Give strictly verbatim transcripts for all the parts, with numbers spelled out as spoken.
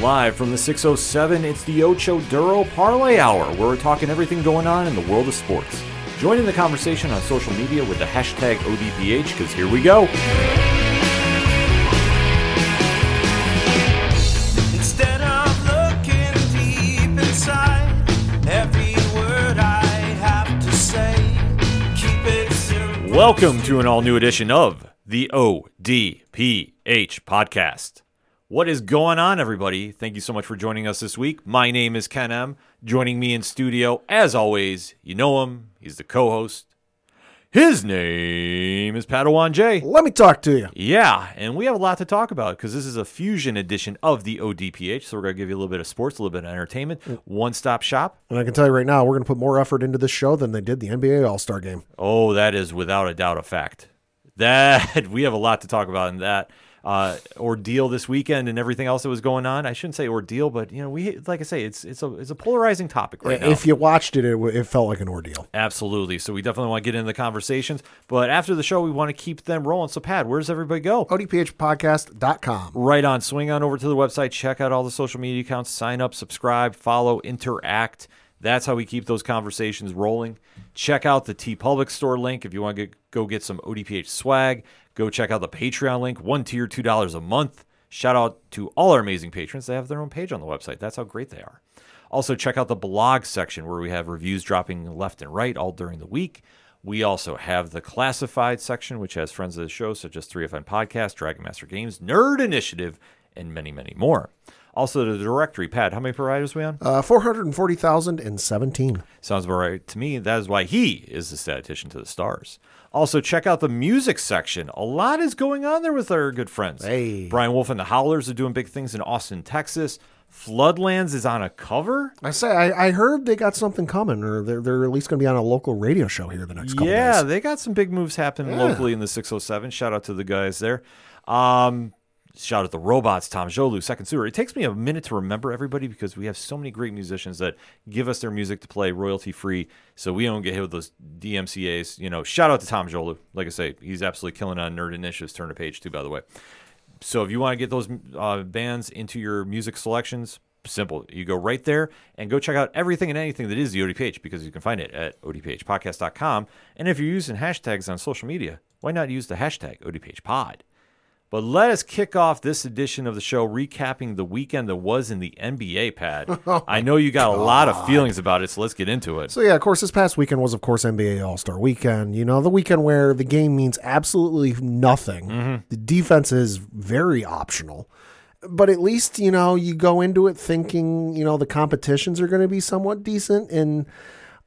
Live from the six oh seven, it's the Ocho Duro Parlay Hour, where we're talking everything going on in the world of sports. Join in the conversation on social media with the hashtag O D P H, because here we go. Welcome to an all-new edition of the O D P H Podcast. What is going on, everybody? Thank you so much for joining us this week. My name is Ken M. Joining me in studio, as always, you know him. He's the co-host. His name is Padawan J. Let me talk to you. Yeah, and we have a lot to talk about because this is a fusion edition of the O D P H, so we're going to give you a little bit of sports, a little bit of entertainment, one-stop shop. And I can tell you right now, we're going to put more effort into this show than they did the N B A All-Star Game. Oh, that is without a doubt a fact. That we have a lot to talk about in that uh, ordeal this weekend and everything else that was going on. I shouldn't say ordeal, but you know, we like I say, it's it's a it's a polarizing topic right now. If you watched it, it, it felt like an ordeal. Absolutely. So we definitely want to get into the conversations, but after the show, we want to keep them rolling. So Pat, where does everybody go? O D P H podcast dot com. Right on. Swing on over to the website. Check out all the social media accounts. Sign up, subscribe, follow, interact. That's how we keep those conversations rolling. Check out the TeePublic store link if you want to get, go get some O D P H swag. Go check out the Patreon link, one tier, two dollars a month. Shout out to all our amazing patrons. They have their own page on the website. That's how great they are. Also, check out the blog section where we have reviews dropping left and right all during the week. We also have the classified section, which has friends of the show, such as three F M Podcast, Dragon Master Games, Nerd Initiative, and many, many more. Also, the directory, Pat, how many providers are we on? Uh, four hundred forty thousand seventeen. Sounds about right to me. That is why he is the statistician to the stars. Also, check out the music section. A lot is going on there with our good friends. Hey. Brian Wolfe and the Howlers are doing big things in Austin, Texas. Floodlands is on a cover. I say I, I heard they got something coming, or they're they're at least going to be on a local radio show here the next couple yeah, days. Yeah, they got some big moves happening yeah. locally in the six oh seven. Shout out to the guys there. Um... Shout out the Robots, Tom Jolu, Second Sewer. It takes me a minute to remember everybody because we have so many great musicians that give us their music to play royalty-free so we don't get hit with those D M C As. You know, shout out to Tom Jolu. Like I say, he's absolutely killing on Nerd Initiative's Turn a Page, too, by the way. So if you want to get those uh, bands into your music selections, simple. You go right there and go check out everything and anything that is the O D P H because you can find it at O D P H podcast dot com. And if you're using hashtags on social media, why not use the hashtag O D P H pod? But let us kick off this edition of the show recapping the weekend that was in the N B A, Pat. Oh, I know you got God. a lot of feelings about it, so let's get into it. So, yeah, of course, this past weekend was, of course, N B A All-Star Weekend. You know, the weekend where the game means absolutely nothing. Mm-hmm. The defense is very optional. But at least, you know, you go into it thinking, you know, the competitions are going to be somewhat decent. And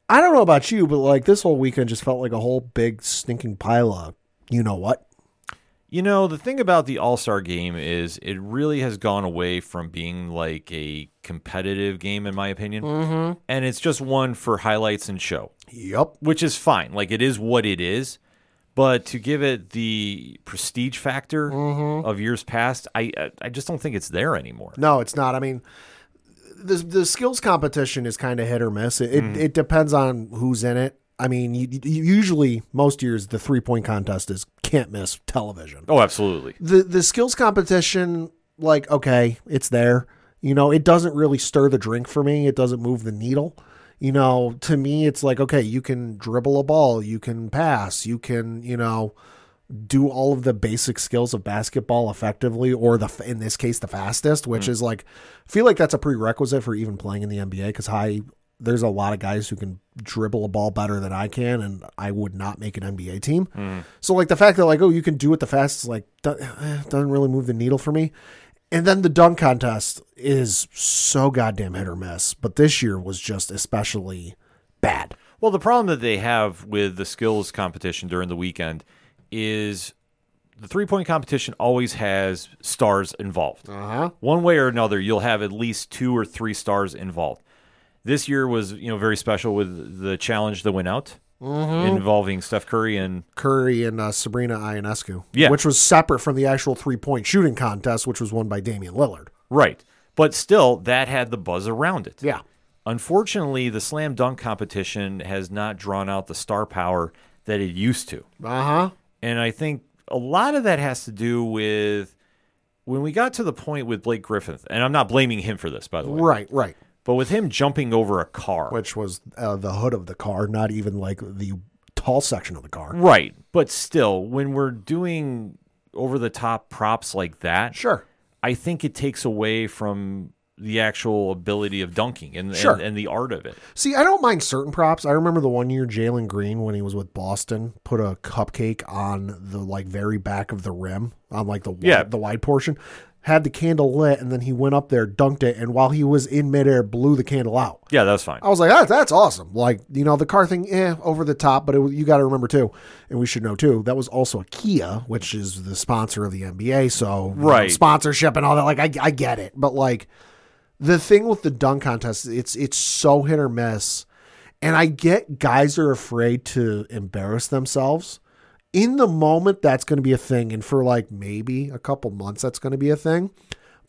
I don't know about you, but, like, this whole weekend just felt like a whole big stinking pile of you-know-what. You know, the thing about the All-Star Game is it really has gone away from being like a competitive game, in my opinion. Mm-hmm. And it's just one for highlights and show. Yep. Which is fine. Like, it is what it is. But to give it the prestige factor mm-hmm. of years past, I I just don't think it's there anymore. No, it's not. I mean, the, the skills competition is kind of hit or miss. It, mm. it, it depends on who's in it. I mean, you, you usually, most years, the three-point contest is can't-miss television. Oh, absolutely. The the skills competition, like, okay, it's there. You know, it doesn't really stir the drink for me. It doesn't move the needle. You know, to me, it's like, okay, you can dribble a ball. You can pass. You can, you know, do all of the basic skills of basketball effectively, or the in this case, the fastest, which mm-hmm. is like, I feel like that's a prerequisite for even playing in the N B A because high – there's a lot of guys who can dribble a ball better than I can, and I would not make an N B A team. Mm. So, like, the fact that, like, oh, you can do it the fastest, like, doesn't really move the needle for me. And then the dunk contest is so goddamn hit or miss, but this year was just especially bad. Well, the problem that they have with the skills competition during the weekend is the three-point competition always has stars involved. Uh-huh. One way or another, you'll have at least two or three stars involved. This year was, you know, very special with the challenge that went out mm-hmm. involving Steph Curry and Curry and uh, Sabrina Ionescu, yeah. which was separate from the actual three-point shooting contest, which was won by Damian Lillard. Right. But still, that had the buzz around it. Yeah. Unfortunately, the slam dunk competition has not drawn out the star power that it used to. Uh-huh. And I think a lot of that has to do with when we got to the point with Blake Griffin, and I'm not blaming him for this, by the way. Right, right. But with him jumping over a car. Which was uh, the hood of the car, not even like the tall section of the car. Right. But still, when we're doing over-the-top props like that. Sure. I think it takes away from the actual ability of dunking and, sure. and and the art of it. See, I don't mind certain props. I remember the one year Jalen Green, when he was with Boston, put a cupcake on the like very back of the rim, on like the wide, yeah. the wide portion, had the candle lit, and then he went up there, dunked it, and while he was in midair, blew the candle out. Yeah, that was fine. I was like, ah, that's awesome. Like, you know, the car thing, eh, over the top, but it, you got to remember too, and we should know too, that was also a Kia, which is the sponsor of the N B A, so right. you know, sponsorship and all that. Like, I, I get it, but like. The thing with the dunk contest, it's it's so hit or miss, and I get guys are afraid to embarrass themselves. In the moment, that's going to be a thing, and for like maybe a couple months, that's going to be a thing.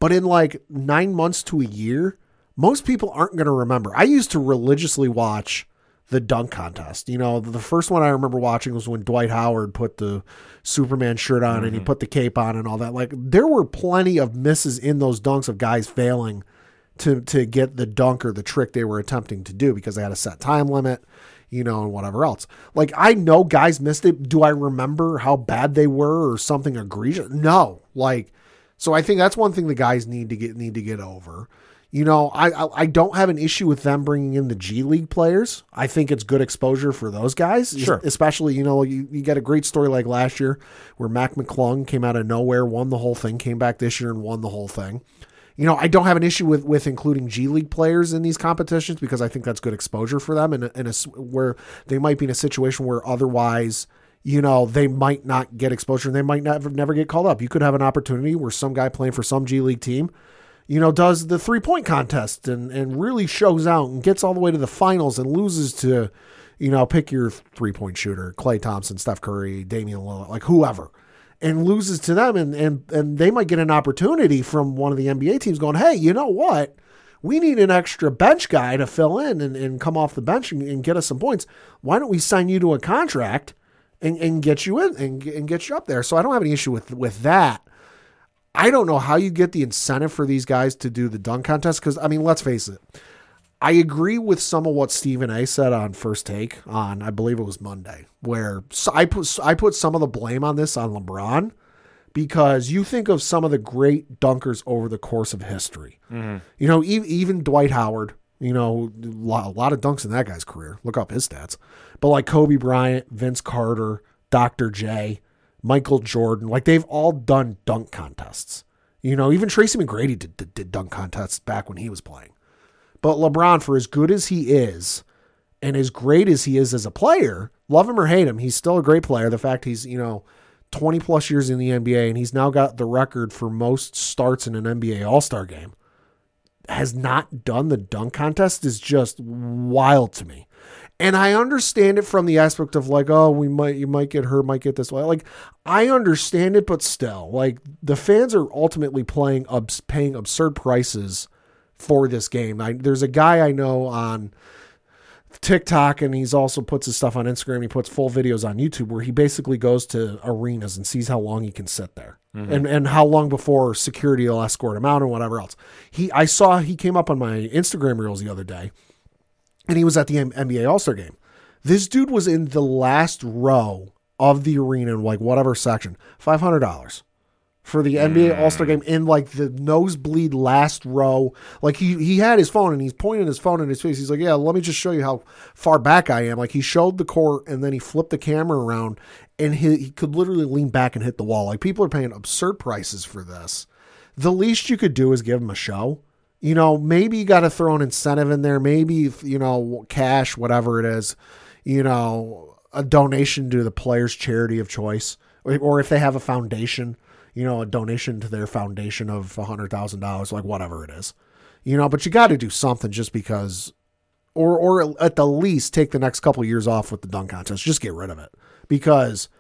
But in like nine months to a year, most people aren't going to remember. I used to religiously watch the dunk contest. You know, the first one I remember watching was when Dwight Howard put the Superman shirt on, mm-hmm. and he put the cape on and all that. Like, there were plenty of misses in those dunks of guys failing to to get the dunk or the trick they were attempting to do because they had a set time limit, you know, and whatever else. Like, I know guys missed it. Do I remember how bad they were or something egregious? No. Like, so I think that's one thing the guys need to get, need to get over. You know, I, I, I don't have an issue with them bringing in the G League players. I think it's good exposure for those guys. Sure. Especially, you know, you, you got a great story like last year where Mac McClung came out of nowhere, won the whole thing, came back this year and won the whole thing. You know, I don't have an issue with, with including G League players in these competitions because I think that's good exposure for them and in, in a where they might be in a situation where otherwise, you know, they might not get exposure and they might not never get called up. You could have an opportunity where some guy playing for some G League team, you know, does the three point contest and, and really shows out and gets all the way to the finals and loses to, you know, pick your three point shooter, Klay Thompson, Steph Curry, Damian Lillard, like whoever. And loses to them, and, and and they might get an opportunity from one of the N B A teams going, hey, you know what? We need an extra bench guy to fill in and, and come off the bench and, and get us some points. Why don't we sign you to a contract and, and get you in and, and get you up there? So I don't have any issue with, with that. I don't know how you get the incentive for these guys to do the dunk contest because, I mean, let's face it. I agree with some of what Stephen A said on First Take on, I believe it was Monday, where I put, I put some of the blame on this on LeBron because you think of some of the great dunkers over the course of history. Mm-hmm. You know, even, even Dwight Howard, you know, a lot of dunks in that guy's career. Look up his stats. But like Kobe Bryant, Vince Carter, Doctor J, Michael Jordan, like they've all done dunk contests. You know, even Tracy McGrady did, did, did dunk contests back when he was playing. But LeBron, for as good as he is and as great as he is as a player, love him or hate him, he's still a great player. The fact he's, you know, twenty plus years in the N B A and he's now got the record for most starts in an N B A All-Star game, has not done the dunk contest is just wild to me. And I understand it from the aspect of like, oh, we might, you might get hurt, might get this way. Like, I understand it, but still, like, the fans are ultimately playing, ups, paying absurd prices for this game. I, there's a guy I know on TikTok, and he's also puts his stuff on Instagram. He puts full videos on YouTube where he basically goes to arenas and sees how long he can sit there, mm-hmm. and and how long before security will escort him out and whatever else. He I saw he came up on my Instagram reels the other day, and he was at the N B A All-Star game. This dude was in the last row of the arena, like whatever section, five hundred dollars. For the N B A All-Star game in like the nosebleed last row. Like he, he had his phone and he's pointing his phone in his face. He's like, yeah, let me just show you how far back I am. Like he showed the court and then he flipped the camera around and he, he could literally lean back and hit the wall. Like people are paying absurd prices for this. The least you could do is give him a show. You know, maybe you got to throw an incentive in there. Maybe, you know, cash, whatever it is, you know, a donation to the player's charity of choice, or if they have a foundation, you know, a donation to their foundation of one hundred thousand dollars, like whatever it is, you know, but you got to do something just because, or, or at the least take the next couple of years off with the dunk contest, just get rid of it because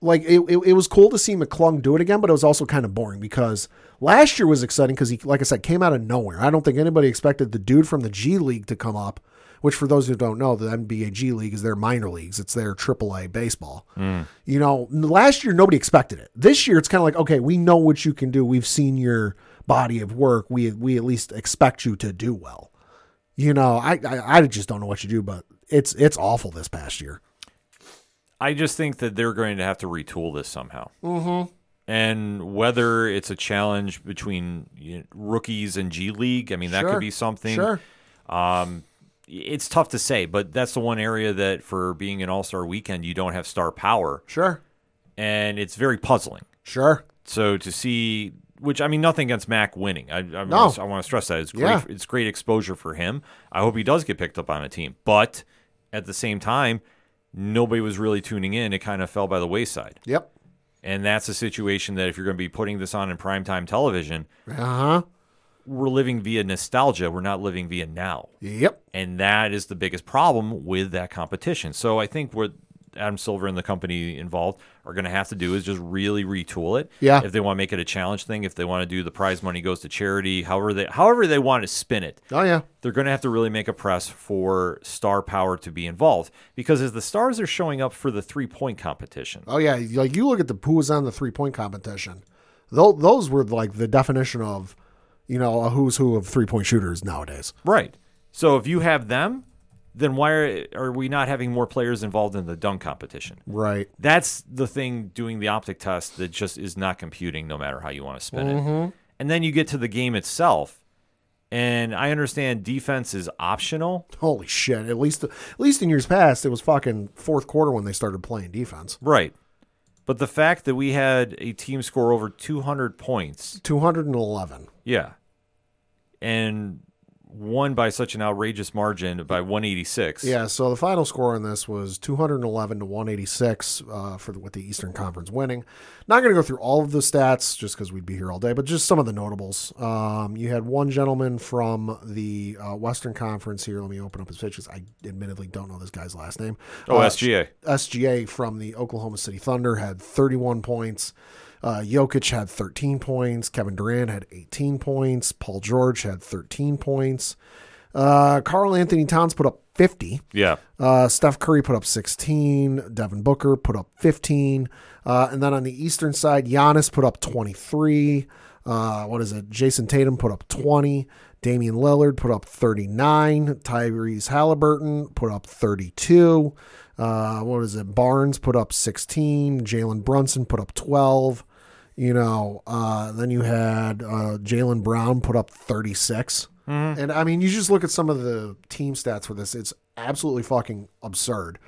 like it, it, it was cool to see McClung do it again, but it was also kind of boring because last year was exciting because he, like I said, came out of nowhere. I don't think anybody expected the dude from the G League to come up which for those who don't know, the N B A G League is their minor leagues. It's their triple A baseball. Mm. You know, last year, nobody expected it. This year, it's kind of like, okay, we know what you can do. We've seen your body of work. We, we at least expect you to do well. You know, I, I, I just don't know what you do, but it's, it's awful this past year. I just think that they're going to have to retool this somehow. Mm-hmm. And whether it's a challenge between, you know, rookies and G League, I mean, that sure. could be something. Sure. Um, it's tough to say, but that's the one area that for being an all-star weekend, you don't have star power. Sure. And it's very puzzling. Sure. So to see, which, I mean, nothing against Mac winning. I, I, no. want, to, I want to stress that. It's great, yeah. it's great exposure for him. I hope he does get picked up on a team. But at the same time, nobody was really tuning in. It kind of fell by the wayside. Yep. And that's a situation that if you're going to be putting this on in primetime television, uh-huh. we're living via nostalgia. We're not living via now. Yep. And that is the biggest problem with that competition. So I think what Adam Silver and the company involved are going to have to do is just really retool it. Yeah. If they want to make it a challenge thing, if they want to do the prize money goes to charity, however they however they want to spin it. Oh, yeah. They're going to have to really make a press for star power to be involved, because as the stars are showing up for the three-point competition. Oh, yeah. Like, you look at the who was on the three-point competition. Those were like the definition of, you know, a who's who of three-point shooters nowadays. Right. So if you have them, then why are, are we not having more players involved in the dunk competition? Right. That's the thing doing the optic test that just is not computing no matter how you want to spin mm-hmm. it. And then you get to the game itself, and I understand defense is optional. Holy shit. At least, at least in years past, it was fucking fourth quarter when they started playing defense. Right. But the fact that we had a team score over two hundred points. two hundred eleven. Yeah. And won by such an outrageous margin by one eighty-six. Yeah, so the final score on this was two eleven to one eighty-six uh, for the, with the Eastern Conference winning. Not going to go through all of the stats just because we'd be here all day, but just some of the notables. Um, you had one gentleman from the uh, Western Conference here. Let me open up his pitch because I admittedly don't know this guy's last name. Oh, uh, S G A. S G A from the Oklahoma City Thunder had thirty-one points. Uh, Jokic had thirteen points. Kevin Durant had eighteen points. Paul George had thirteen points. Uh, Karl Anthony Towns put up fifty. Yeah. Uh, Steph Curry put up sixteen. Devin Booker put up fifteen. Uh, and then on the Eastern side, Giannis put up twenty-three. Uh, what is it? Jason Tatum put up twenty. Damian Lillard put up thirty-nine. Tyrese Halliburton put up thirty-two. Uh, what is it? Barnes put up sixteen. Jalen Brunson put up twelve. You know, uh, then you had uh, Jaylen Brown put up thirty-six. Mm-hmm. And, I mean, you just look at some of the team stats for this. It's absolutely fucking absurd.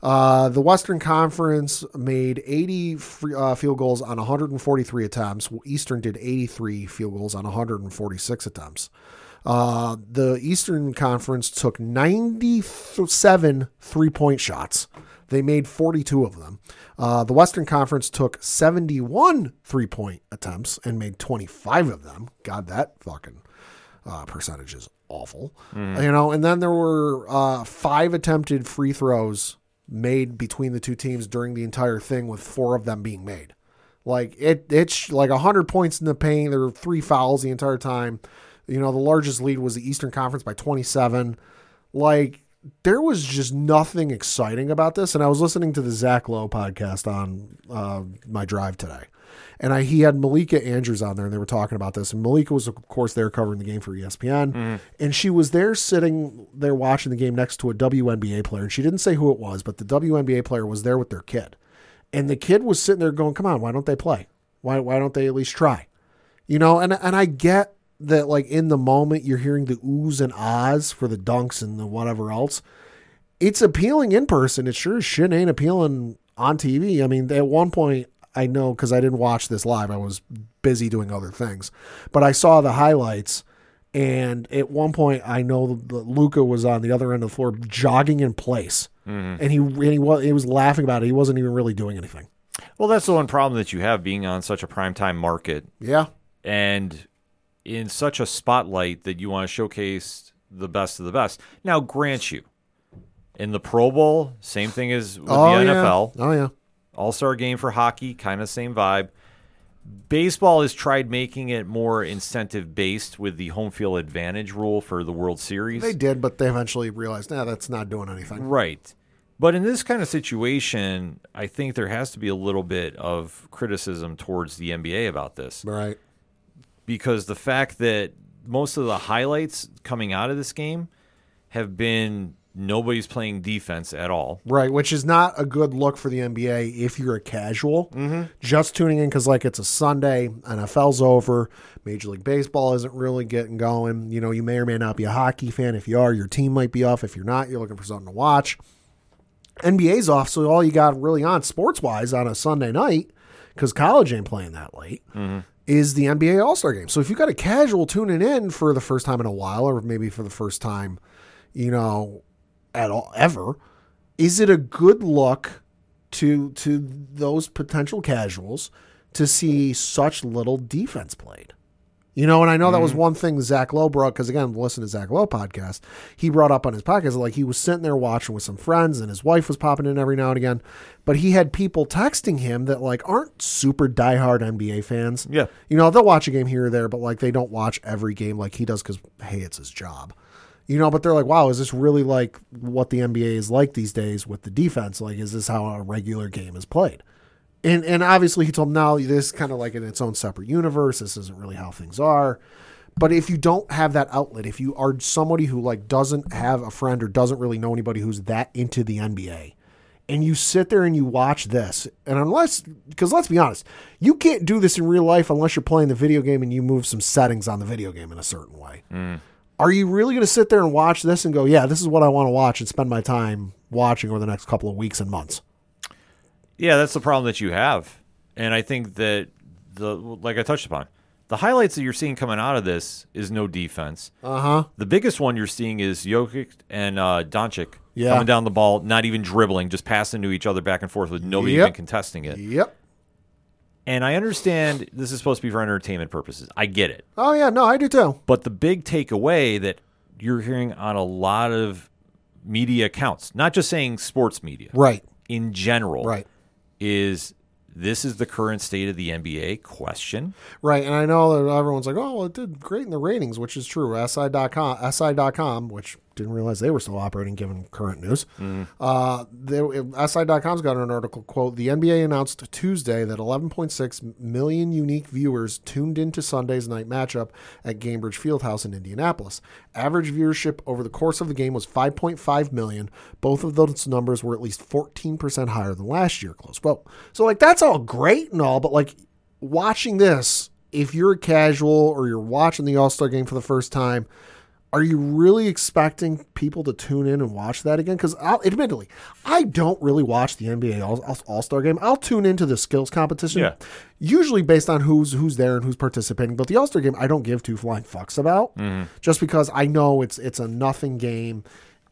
Uh, the Western Conference made eighty free, uh, field goals on one hundred forty-three attempts. Eastern did eighty-three field goals on one hundred forty-six attempts. Uh, the Eastern Conference took ninety-seven three-point shots. They made forty-two of them. Uh, the Western Conference took seventy-one three-point attempts and made twenty-five of them. God, that fucking uh, percentage is awful. Mm. You know, and then there were uh, five attempted free throws made between the two teams during the entire thing, with four of them being made. Like, it, it's like one hundred points in the paint. There were three fouls the entire time. You know, the largest lead was the Eastern Conference by twenty-seven. Like, there was just nothing exciting about this. And I was listening to the Zach Lowe podcast on uh, my drive today. And I, he had Malika Andrews on there, and they were talking about this. And Malika was, of course, there covering the game for E S P N. Mm. And she was there sitting there watching the game next to a W N B A player. And she didn't say who it was, but the W N B A player was there with their kid. And the kid was sitting there going, come on, why don't they play? Why why don't they at least try? You know, and and I get that, like, in the moment you're hearing the oohs and ahs for the dunks and the whatever else. It's appealing in person. It sure as shit ain't appealing on T V. I mean, at one point, I know, because I didn't watch this live, I was busy doing other things, but I saw the highlights. And at one point, I know that Luka was on the other end of the floor jogging in place, mm-hmm. and he and he was, he was laughing about it. He wasn't even really doing anything. Well, that's the one problem that you have being on such a primetime market. Yeah. And in such a spotlight that you want to showcase the best of the best. Now, grant you, in the Pro Bowl, same thing as with oh, the N F L. Yeah. Oh, yeah. All-Star game for hockey, kind of same vibe. Baseball has tried making it more incentive-based with the home field advantage rule for the World Series. They did, but they eventually realized, nah, that's not doing anything. Right. But in this kind of situation, I think there has to be a little bit of criticism towards the N B A about this. Right. Because the fact that most of the highlights coming out of this game have been nobody's playing defense at all. Right, which is not a good look for the N B A if you're a casual. Mm-hmm. Just tuning in because, like, it's a Sunday, N F L's over, Major League Baseball isn't really getting going. You know, you may or may not be a hockey fan. If you are, your team might be off. If you're not, you're looking for something to watch. N B A's off, so all you got really on sports-wise on a Sunday night, because college ain't playing that late, mm-hmm. is the N B A All-Star Game. So if you got a casual tuning in for the first time in a while, or maybe for the first time, you know, at all ever, is it a good look to to those potential casuals to see such little defense played? You know, and I know mm-hmm. that was one thing Zach Lowe brought, because, again, listen to Zach Lowe podcast, he brought up on his podcast, like, he was sitting there watching with some friends, and his wife was popping in every now and again, but he had people texting him that, like, aren't super diehard N B A fans. Yeah. You know, they'll watch a game here or there, but, like, they don't watch every game like he does because, hey, it's his job. You know, but they're like, wow, is this really like what the N B A is like these days with the defense? Like, is this how a regular game is played? And and obviously he told them, no, this is kind of like in its own separate universe. This isn't really how things are. But if you don't have that outlet, if you are somebody who, like, doesn't have a friend or doesn't really know anybody who's that into the N B A, and you sit there and you watch this, and unless, because let's be honest, you can't do this in real life unless you're playing the video game and you move some settings on the video game in a certain way. Mm. Are you really going to sit there and watch this and go, yeah, this is what I want to watch and spend my time watching over the next couple of weeks and months? Yeah, that's the problem that you have. And I think that, the like I touched upon, the highlights that you're seeing coming out of this is no defense. Uh-huh. The biggest one you're seeing is Jokic and uh, Doncic yeah. coming down the ball, not even dribbling, just passing to each other back and forth with nobody yep. even contesting it. Yep. And I understand this is supposed to be for entertainment purposes. I get it. Oh, yeah. No, I do too. But the big takeaway that you're hearing on a lot of media accounts, not just saying sports media. Right. In general. Right. Is this is the current state of the N B A question. Right. And I know that everyone's like, oh, well, it did great in the ratings, which is true. S I dot com, S I dot com, which didn't realize they were still operating given current news. Mm. Uh, they, S I dot com's got an article, quote, the N B A announced Tuesday that eleven point six million unique viewers tuned into Sunday's night matchup at Gainbridge Fieldhouse in Indianapolis. Average viewership over the course of the game was five point five million. Both of those numbers were at least fourteen percent higher than last year, close quote. So, like, that's all great and all, but, like, watching this, if you're a casual or you're watching the All-Star game for the first time, are you really expecting people to tune in and watch that again? Because admittedly, I don't really watch the N B A All- All-Star Game. I'll tune into the skills competition, yeah. usually based on who's who's there and who's participating. But the All-Star Game, I don't give two flying fucks about, mm-hmm. just because I know it's it's a nothing game.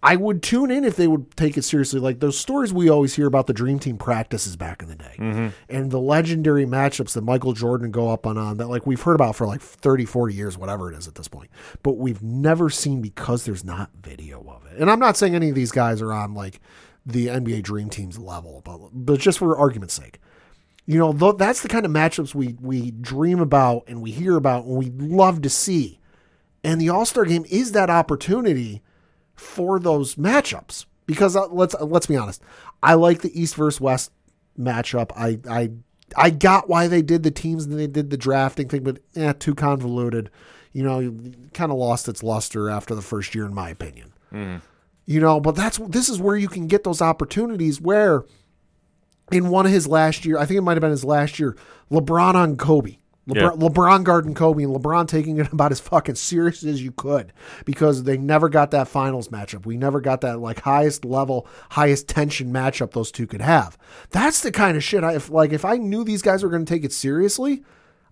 I would tune in if they would take it seriously. Like those stories we always hear about the Dream Team practices back in the day mm-hmm. and the legendary matchups that Michael Jordan go up on, on that like we've heard about for like thirty, forty years, whatever it is at this point, but we've never seen because there's not video of it. And I'm not saying any of these guys are on like the N B A Dream Team's level, but, but just for argument's sake, you know, th- that's the kind of matchups we, we dream about and we hear about and we love to see. And the All-Star Game is that opportunity for those matchups, because uh, let's uh, let's be honest, I like the East versus West matchup. I I I got why they did the teams and they did the drafting thing, but eh, too convoluted. You know, kind of lost its luster after the first year, in my opinion. Mm. You know, but that's this is where you can get those opportunities. Where in one of his last year, I think it might have been his last year, LeBron on Kobe. LeBron, yeah. LeBron guarding Kobe and LeBron taking it about as fucking serious as you could, because they never got that finals matchup. We never got that like highest level, highest tension matchup those two could have. That's the kind of shit I, if like, if I knew these guys were going to take it seriously,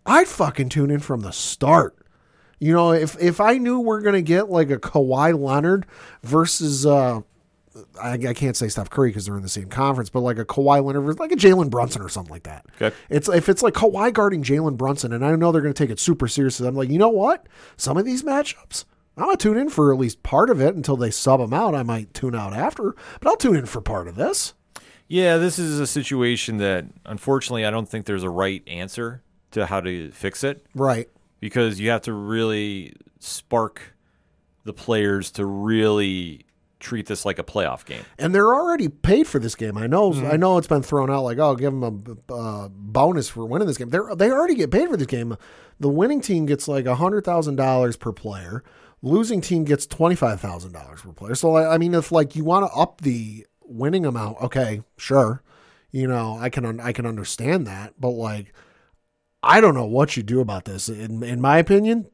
I'd fucking tune in from the start. You know, if, if I knew we're going to get like a Kawhi Leonard versus, uh, I, I can't say Steph Curry because they're in the same conference, but like a Kawhi Leonard, like a Jalen Brunson or something like that. Okay. It's if it's like Kawhi guarding Jalen Brunson, and I know they're going to take it super seriously. I'm like, you know what? Some of these matchups, I'm going to tune in for at least part of it until they sub them out. I might tune out after, but I'll tune in for part of this. Yeah, this is a situation that unfortunately I don't think there's a right answer to how to fix it. Right. Because you have to really spark the players to really treat this like a playoff game. And they're already paid for this game. I know mm-hmm. I know it's been thrown out like, oh, give them a uh, bonus for winning this game. They they already get paid for this game. The winning team gets like one hundred thousand dollars per player. Losing team gets twenty-five thousand dollars per player. So, I mean, if like you want to up the winning amount, okay, sure. You know, I can un- I can understand that. But, like, I don't know what you do about this. In, in my opinion,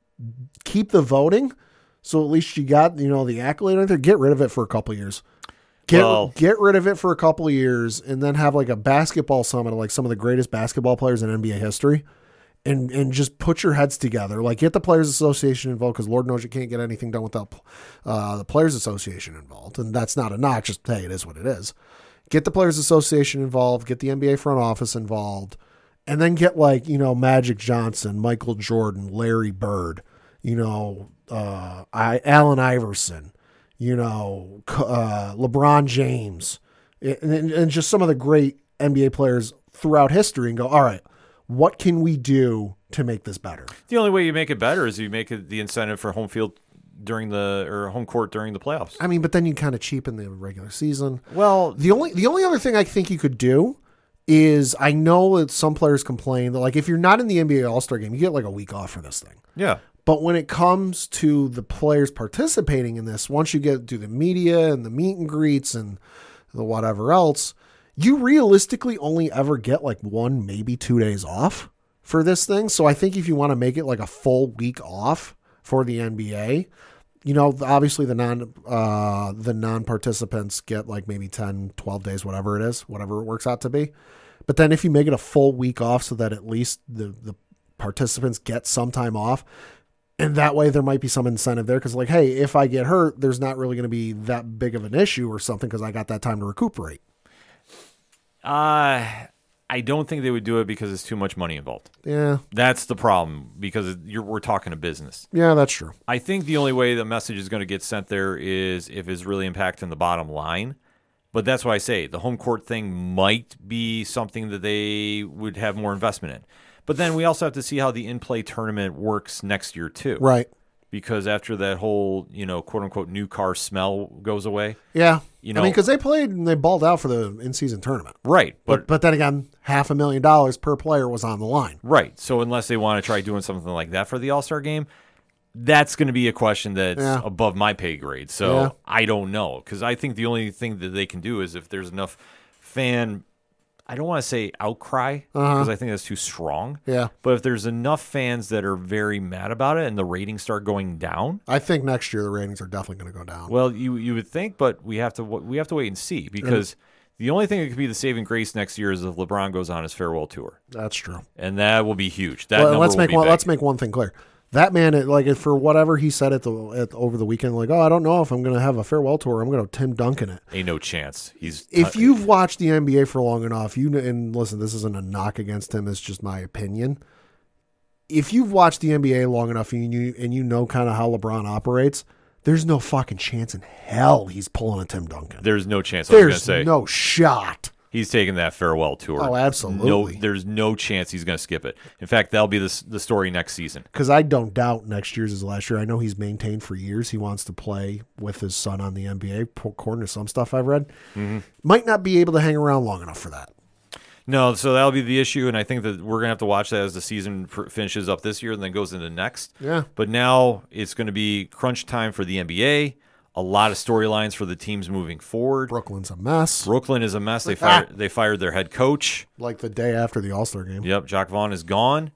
keep the voting. So at least you got, you know, the accolade on there. Get rid of it for a couple of years. Get well, get rid of it for a couple of years and then have like a basketball summit of like some of the greatest basketball players in N B A history and and just put your heads together. Like get the Players Association involved because Lord knows you can't get anything done without uh, the Players Association involved. And that's not a knock. Just, hey, it is what it is. Get the Players Association involved. Get the N B A front office involved. And then get like, you know, Magic Johnson, Michael Jordan, Larry Bird, you know, uh, I, Allen Iverson, you know, uh, LeBron James, and, and just some of the great N B A players throughout history and go, all right, what can we do to make this better? The only way you make it better is you make it the incentive for home field during the, or home court during the playoffs. I mean, but then you kind of cheapen the regular season. Well, the only, the only other thing I think you could do is I know that some players complain that like, if you're not in the N B A All-Star game, you get like a week off for this thing. Yeah. But when it comes to the players participating in this, once you get to the media and the meet and greets and the whatever else, you realistically only ever get like one, maybe two days off for this thing. So I think if you want to make it like a full week off for the N B A, you know, obviously the non uh, the non-participants get like maybe ten, twelve days, whatever it is, whatever it works out to be. But then if you make it a full week off so that at least the, the participants get some time off, and that way there might be some incentive there because like, hey, if I get hurt, there's not really going to be that big of an issue or something because I got that time to recuperate. Uh, I don't think they would do it because it's too much money involved. Yeah. That's the problem because you're, we're talking a business. Yeah, that's true. I think the only way the message is going to get sent there is if it's really impacting the bottom line. But that's why I say the home court thing might be something that they would have more investment in. But then we also have to see how the in-play tournament works next year too. Right. Because after that whole, you know, quote-unquote new car smell goes away. Yeah. You know, I mean, because they played and they balled out for the in-season tournament. Right. But, but but then again, half a million dollars per player was on the line. Right. So unless they want to try doing something like that for the All-Star game, that's going to be a question that's yeah. above my pay grade. So yeah. I don't know. Because I think the only thing that they can do is if there's enough fan I don't want to say outcry because uh-huh. I think that's too strong. Yeah. But if there's enough fans that are very mad about it and the ratings start going down, I think next year the ratings are definitely going to go down. Well, you you would think, but we have to we have to wait and see because and, the only thing that could be the saving grace next year is if LeBron goes on his farewell tour. That's true, and that will be huge. That well, number let's will make be one, big. Let's make one thing clear. That man, like for whatever he said at the at, over the weekend, like, oh, I don't know if I'm going to have a farewell tour. I'm going to Tim Duncan it. Ain't no chance. He's if t- you've watched the N B A for long enough, you and listen, this isn't a knock against him. It's just my opinion. If you've watched the N B A long enough and you and you know kind of how LeBron operates, there's no fucking chance in hell he's pulling a Tim Duncan. There's no chance. I there's was gonna say. No shot. He's taking that farewell tour. Oh, absolutely. No, there's no chance he's going to skip it. In fact, that'll be the, the story next season. Because I don't doubt next year's is last year. I know he's maintained for years. He wants to play with his son on the N B A, according to some stuff I've read. Mm-hmm. Might not be able to hang around long enough for that. No, so that'll be the issue, and I think that we're going to have to watch that as the season finishes up this year and then goes into next. Yeah. But now it's going to be crunch time for the N B A. A lot of storylines for the teams moving forward. Brooklyn's a mess. Brooklyn is a mess. They fired ah. they fired their head coach. Like the day after the All-Star game. Yep, Jacques Vaughn is gone.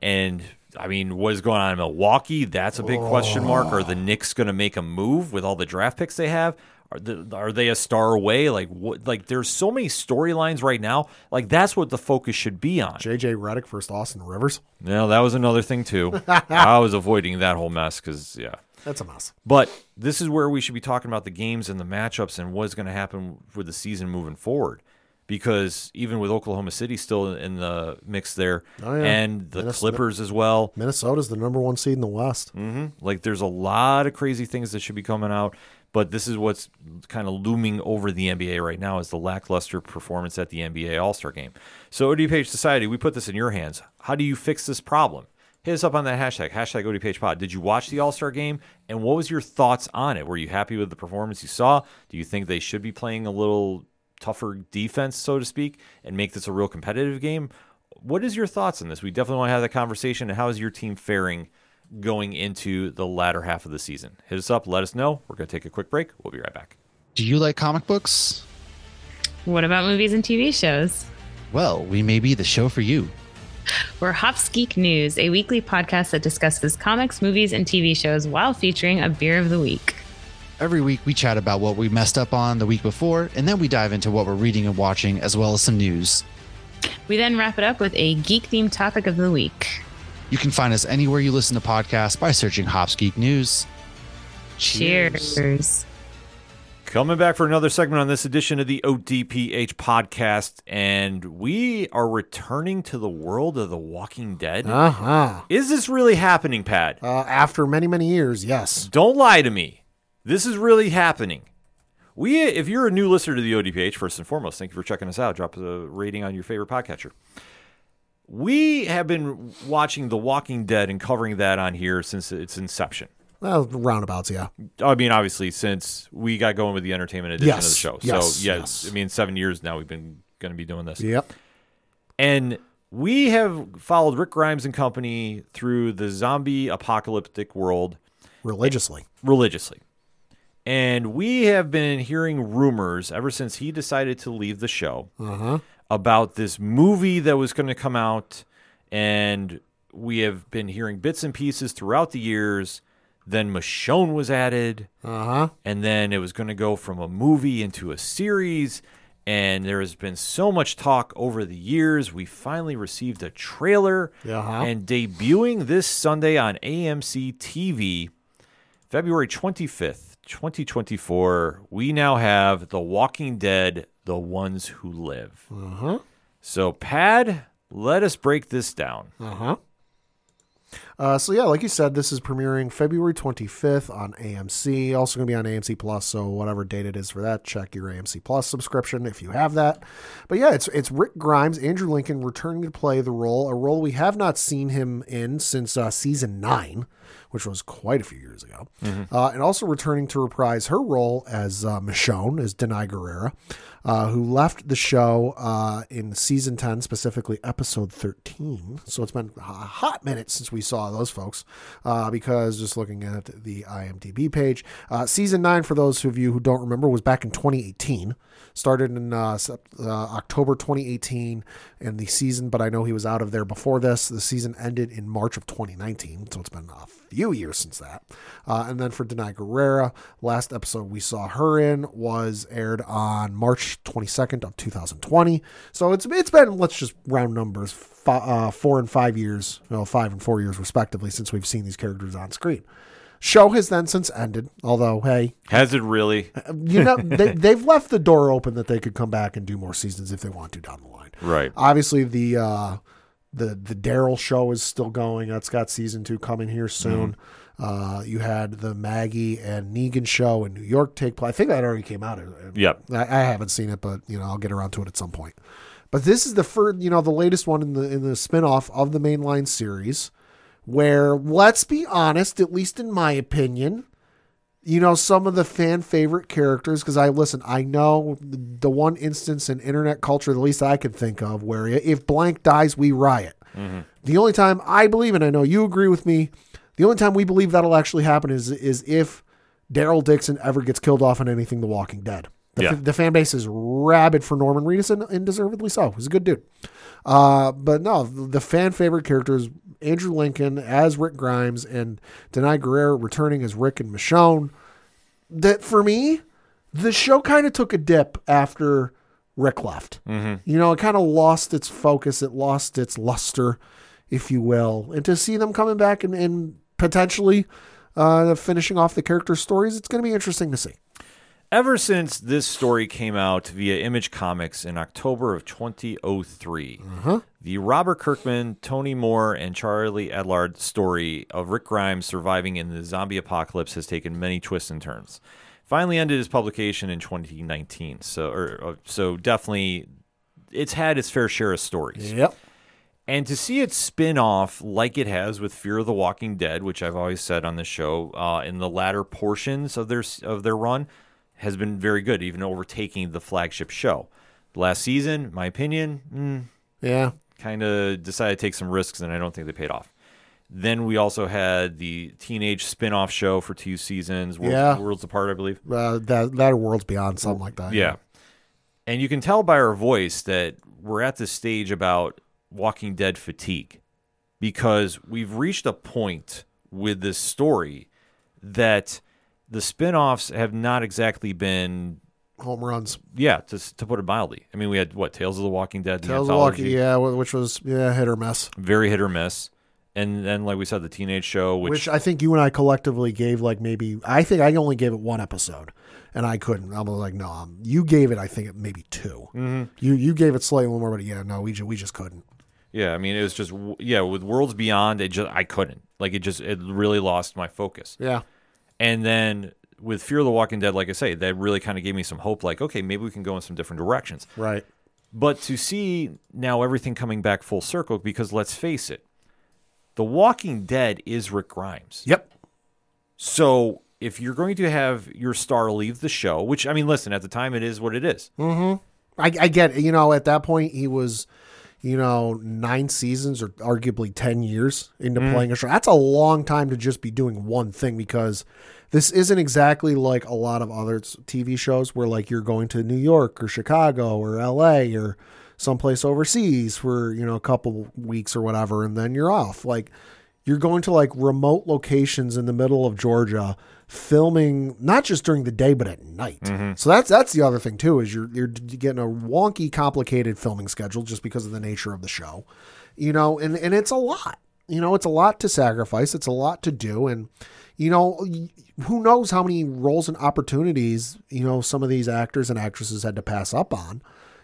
And, I mean, what is going on in Milwaukee? That's a big oh. question mark. Are the Knicks going to make a move with all the draft picks they have? Are, the, are they a star away? Like, what, like there's so many storylines right now. Like, that's what the focus should be on. J J Redick versus Austin Rivers. Yeah, that was another thing, too. I was avoiding that whole mess because, yeah. That's a mess. But this is where we should be talking about the games and the matchups and what's going to happen with the season moving forward. Because even with Oklahoma City still in the mix there oh, yeah. and the Minnesota, Clippers as well. Minnesota's the number one seed in the West. Mm-hmm. Like there's a lot of crazy things that should be coming out. But this is what's kind of looming over the N B A right now, is the lackluster performance at the N B A All-Star Game. So O D P H Society, we put this in your hands. How do you fix this problem? Hit us up on that hashtag, hashtag O D P H Pod. Did you watch the All-Star Game, and what was your thoughts on it? Were you happy with the performance you saw? Do you think they should be playing a little tougher defense, so to speak, and make this a real competitive game? What is your thoughts on this? We definitely want to have that conversation, and how is your team faring going into the latter half of the season? Hit us up. Let us know. We're going to take a quick break. We'll be right back. Do you like comic books? What about movies and T V shows? Well, we may be the show for you. We're Hops Geek News, a weekly podcast that discusses comics, movies, and T V shows while featuring a beer of the week. Every week, we chat about what we messed up on the week before, and then we dive into what we're reading and watching, as well as some news. We then wrap it up with a geek-themed topic of the week. You can find us anywhere you listen to podcasts by searching Hops Geek News. Cheers. Cheers. Coming back for another segment on this edition of the O D P H Podcast, and we are returning to the world of The Walking Dead. Uh-huh. Is this really happening, Pat? Uh, after many, many years, yes. Don't lie to me. This is really happening. We, if you're a new listener to the O D P H, first and foremost, thank you for checking us out. Drop a rating on your favorite podcatcher. We have been watching The Walking Dead and covering that on here since its inception. Well, roundabouts, yeah. I mean, obviously, since we got going with the entertainment edition yes, of the show. Yes, so, yeah, yes. I mean, seven years now we've been going to be doing this. Yep. And we have followed Rick Grimes and company through the zombie apocalyptic world. Religiously. And, religiously. And we have been hearing rumors ever since he decided to leave the show uh-huh. about this movie that was going to come out. And we have been hearing bits and pieces throughout the years. Then Michonne was added, uh-huh. and then it was going to go from a movie into a series, and there has been so much talk over the years. We finally received a trailer, uh-huh. and debuting this Sunday on A M C T V, February twenty-fifth, twenty twenty-four, we now have The Walking Dead, The Ones Who Live. Uh-huh. So, Pad, let us break this down. Uh-huh. Uh, so, yeah, like you said, this is premiering February twenty-fifth on A M C. Also going to be on A M C Plus, so whatever date it is for that, check your A M C Plus subscription if you have that. But, yeah, it's it's Rick Grimes, Andrew Lincoln returning to play the role, a role we have not seen him in since uh, season nine, which was quite a few years ago. Mm-hmm. Uh, and also returning to reprise her role as uh, Michonne, as Denai Guerrera, uh, who left the show uh, in season ten, specifically episode thirteen. So it's been a hot minute since we saw those folks, uh, because just looking at the IMDb page, uh, season nine, for those of you who don't remember, was back in twenty eighteen. Started in uh, uh, October twenty eighteen in the season, but I know he was out of there before this. The season ended in March of twenty nineteen, so it's been a few years since that. Uh, and then for Denai Guerrera, last episode we saw her in was aired on March twenty-second of two thousand twenty. So it's it's been, let's just round numbers, five, uh, four and five years, you know, five and four years respectively, since we've seen these characters on screen. Show has then since ended, although, hey. Has it really? You know, they, they've left the door open that they could come back and do more seasons if they want to down the line. Right. Obviously, the uh, the the Daryl show is still going. That's got season two coming here soon. Mm-hmm. Uh, you had the Maggie and Negan show in New York take place. I think that already came out. Yep. I, I haven't seen it, but, you know, I'll get around to it at some point. But this is the first, you know, the latest one in the in the spinoff of the mainline series, where, let's be honest, at least in my opinion, you know, some of the fan favorite characters, because I listen, I know the one instance in internet culture, the least I can think of, where if blank dies, we riot. Mm-hmm. The only time I believe, and I know you agree with me, the only time we believe that'll actually happen is is if Daryl Dixon ever gets killed off in anything The Walking Dead. The, yeah. f- the fan base is rabid for Norman Reedus, and, and deservedly so. He's a good dude. Uh, but no, the fan favorite characters, Andrew Lincoln as Rick Grimes and Denai Guerrera returning as Rick and Michonne, that for me, the show kind of took a dip after Rick left. Mm-hmm. You know, it kind of lost its focus. It lost its luster, if you will. And to see them coming back and, and potentially uh, finishing off the character stories, it's going to be interesting to see. Ever since this story came out via Image Comics in October of twenty oh three, uh-huh. the Robert Kirkman, Tony Moore, and Charlie Adlard story of Rick Grimes surviving in the zombie apocalypse has taken many twists and turns. finally ended his publication in twenty nineteen. So, or, so definitely, it's had its fair share of stories. Yep. And to see it spin off like it has with Fear of the Walking Dead, which I've always said on the show, uh, in the latter portions of their of their run, has been very good, even overtaking the flagship show. Last season, my opinion, mm, yeah, kind of decided to take some risks, and I don't think they paid off. Then we also had the teenage spin-off show for two seasons, Worlds, yeah. Worlds Apart, I believe. Uh, that, that or Worlds Beyond, something like that. Yeah. yeah. And you can tell by her voice that we're at this stage about Walking Dead fatigue, because we've reached a point with this story that the spin-offs have not exactly been home runs. Yeah, to, to put it mildly. I mean, we had, what, Tales of the Walking Dead? Tales of the Walking Dead, yeah, which was yeah, hit or miss. Very hit or miss. And then, like we said, the teenage show. Which, which I think you and I collectively gave, like, maybe, I think I only gave it one episode, and I couldn't. I'm like, no, I'm, you gave it, I think, maybe two. Mm-hmm. You you gave it slightly more, but yeah, no, we, we just couldn't. Yeah, I mean, it was just, yeah, with Worlds Beyond, it just, I couldn't. Like, it just, it really lost my focus. Yeah. And then with Fear of the Walking Dead, like I say, that really kind of gave me some hope, like, okay, maybe we can go in some different directions. Right. But to see now everything coming back full circle, because let's face it, The Walking Dead is Rick Grimes. Yep. So if you're going to have your star leave the show, which, I mean, listen, at the time, it is what it is. Mm-hmm. I, I get it. You know, at that point, he was, you know, nine seasons or arguably ten years into mm. playing a show. That's a long time to just be doing one thing, because this isn't exactly like a lot of other T V shows where, like, you're going to New York or Chicago or L A or someplace overseas for, you know, a couple weeks or whatever, and then you're off. Like, you're going to, like, remote locations in the middle of Georgia, filming not just during the day but at night. Mm-hmm. So that's that's the other thing too, is you're you're getting a wonky, complicated filming schedule just because of the nature of the show, you know, and and it's a lot, you know, it's a lot to sacrifice, it's a lot to do, and you know, who knows how many roles and opportunities, you know, some of these actors and actresses had to pass up on,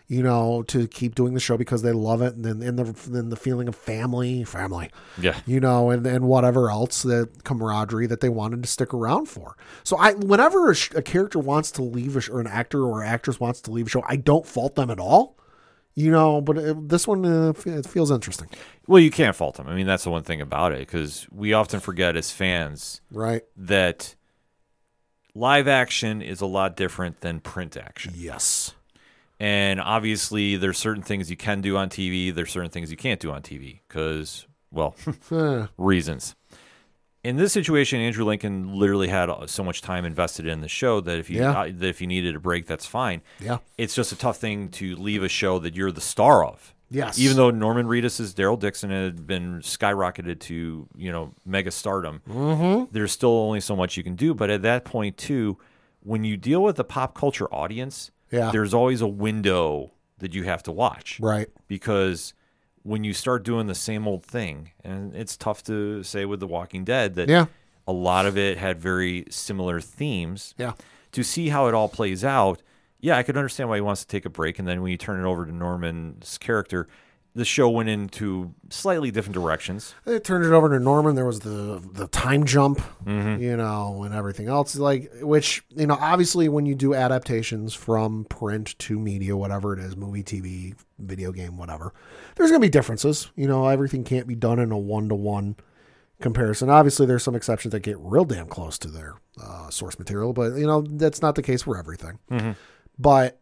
you know, to keep doing the show because they love it, and then and the then the feeling of family, family. Yeah. You know, and and whatever else, the camaraderie that they wanted to stick around for. So I, whenever a, sh- a character wants to leave a sh- or an actor or actress wants to leave a show, I don't fault them at all. You know, but it, this one, uh, it feels interesting. Well, you can't fault them. I mean, that's the one thing about it, because we often forget as fans, right, that live action is a lot different than print action. Yes. And obviously, there's certain things you can do on T V. There's certain things you can't do on T V because, well, reasons. In this situation, Andrew Lincoln literally had so much time invested in the show that if you yeah. uh, that if you needed a break, that's fine. Yeah, it's just a tough thing to leave a show that you're the star of. Yes, even though Norman Reedus's Daryl Dixon had been skyrocketed to, you know, mega stardom, mm-hmm. there's still only so much you can do. But at that point, too, when you deal with a pop culture audience. Yeah. There's always a window that you have to watch. Right. Because when you start doing the same old thing, and it's tough to say with The Walking Dead that yeah. a lot of it had very similar themes. Yeah. To see how it all plays out, yeah, I could understand why he wants to take a break. And then when you turn it over to Norman's character, the show went into slightly different directions. They turned it over to Norman. There was the the time jump, mm-hmm. you know, and everything else. Like, which, you know, obviously when you do adaptations from print to media, whatever it is, movie, T V, video game, whatever, there's going to be differences. You know, everything can't be done in a one-to-one comparison. Obviously, there's some exceptions that get real damn close to their uh, source material, but, you know, that's not the case for everything. Mm-hmm. But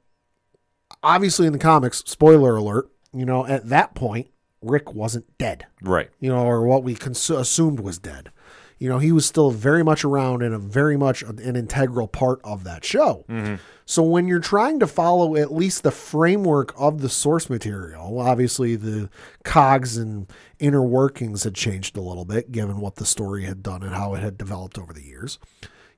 obviously in the comics, spoiler alert, you know, at that point, Rick wasn't dead. Right. You know, or what we cons- assumed was dead. You know, he was still very much around and a very much an integral part of that show. Mm-hmm. So when you're trying to follow at least the framework of the source material, obviously the cogs and inner workings had changed a little bit, given what the story had done and how it had developed over the years.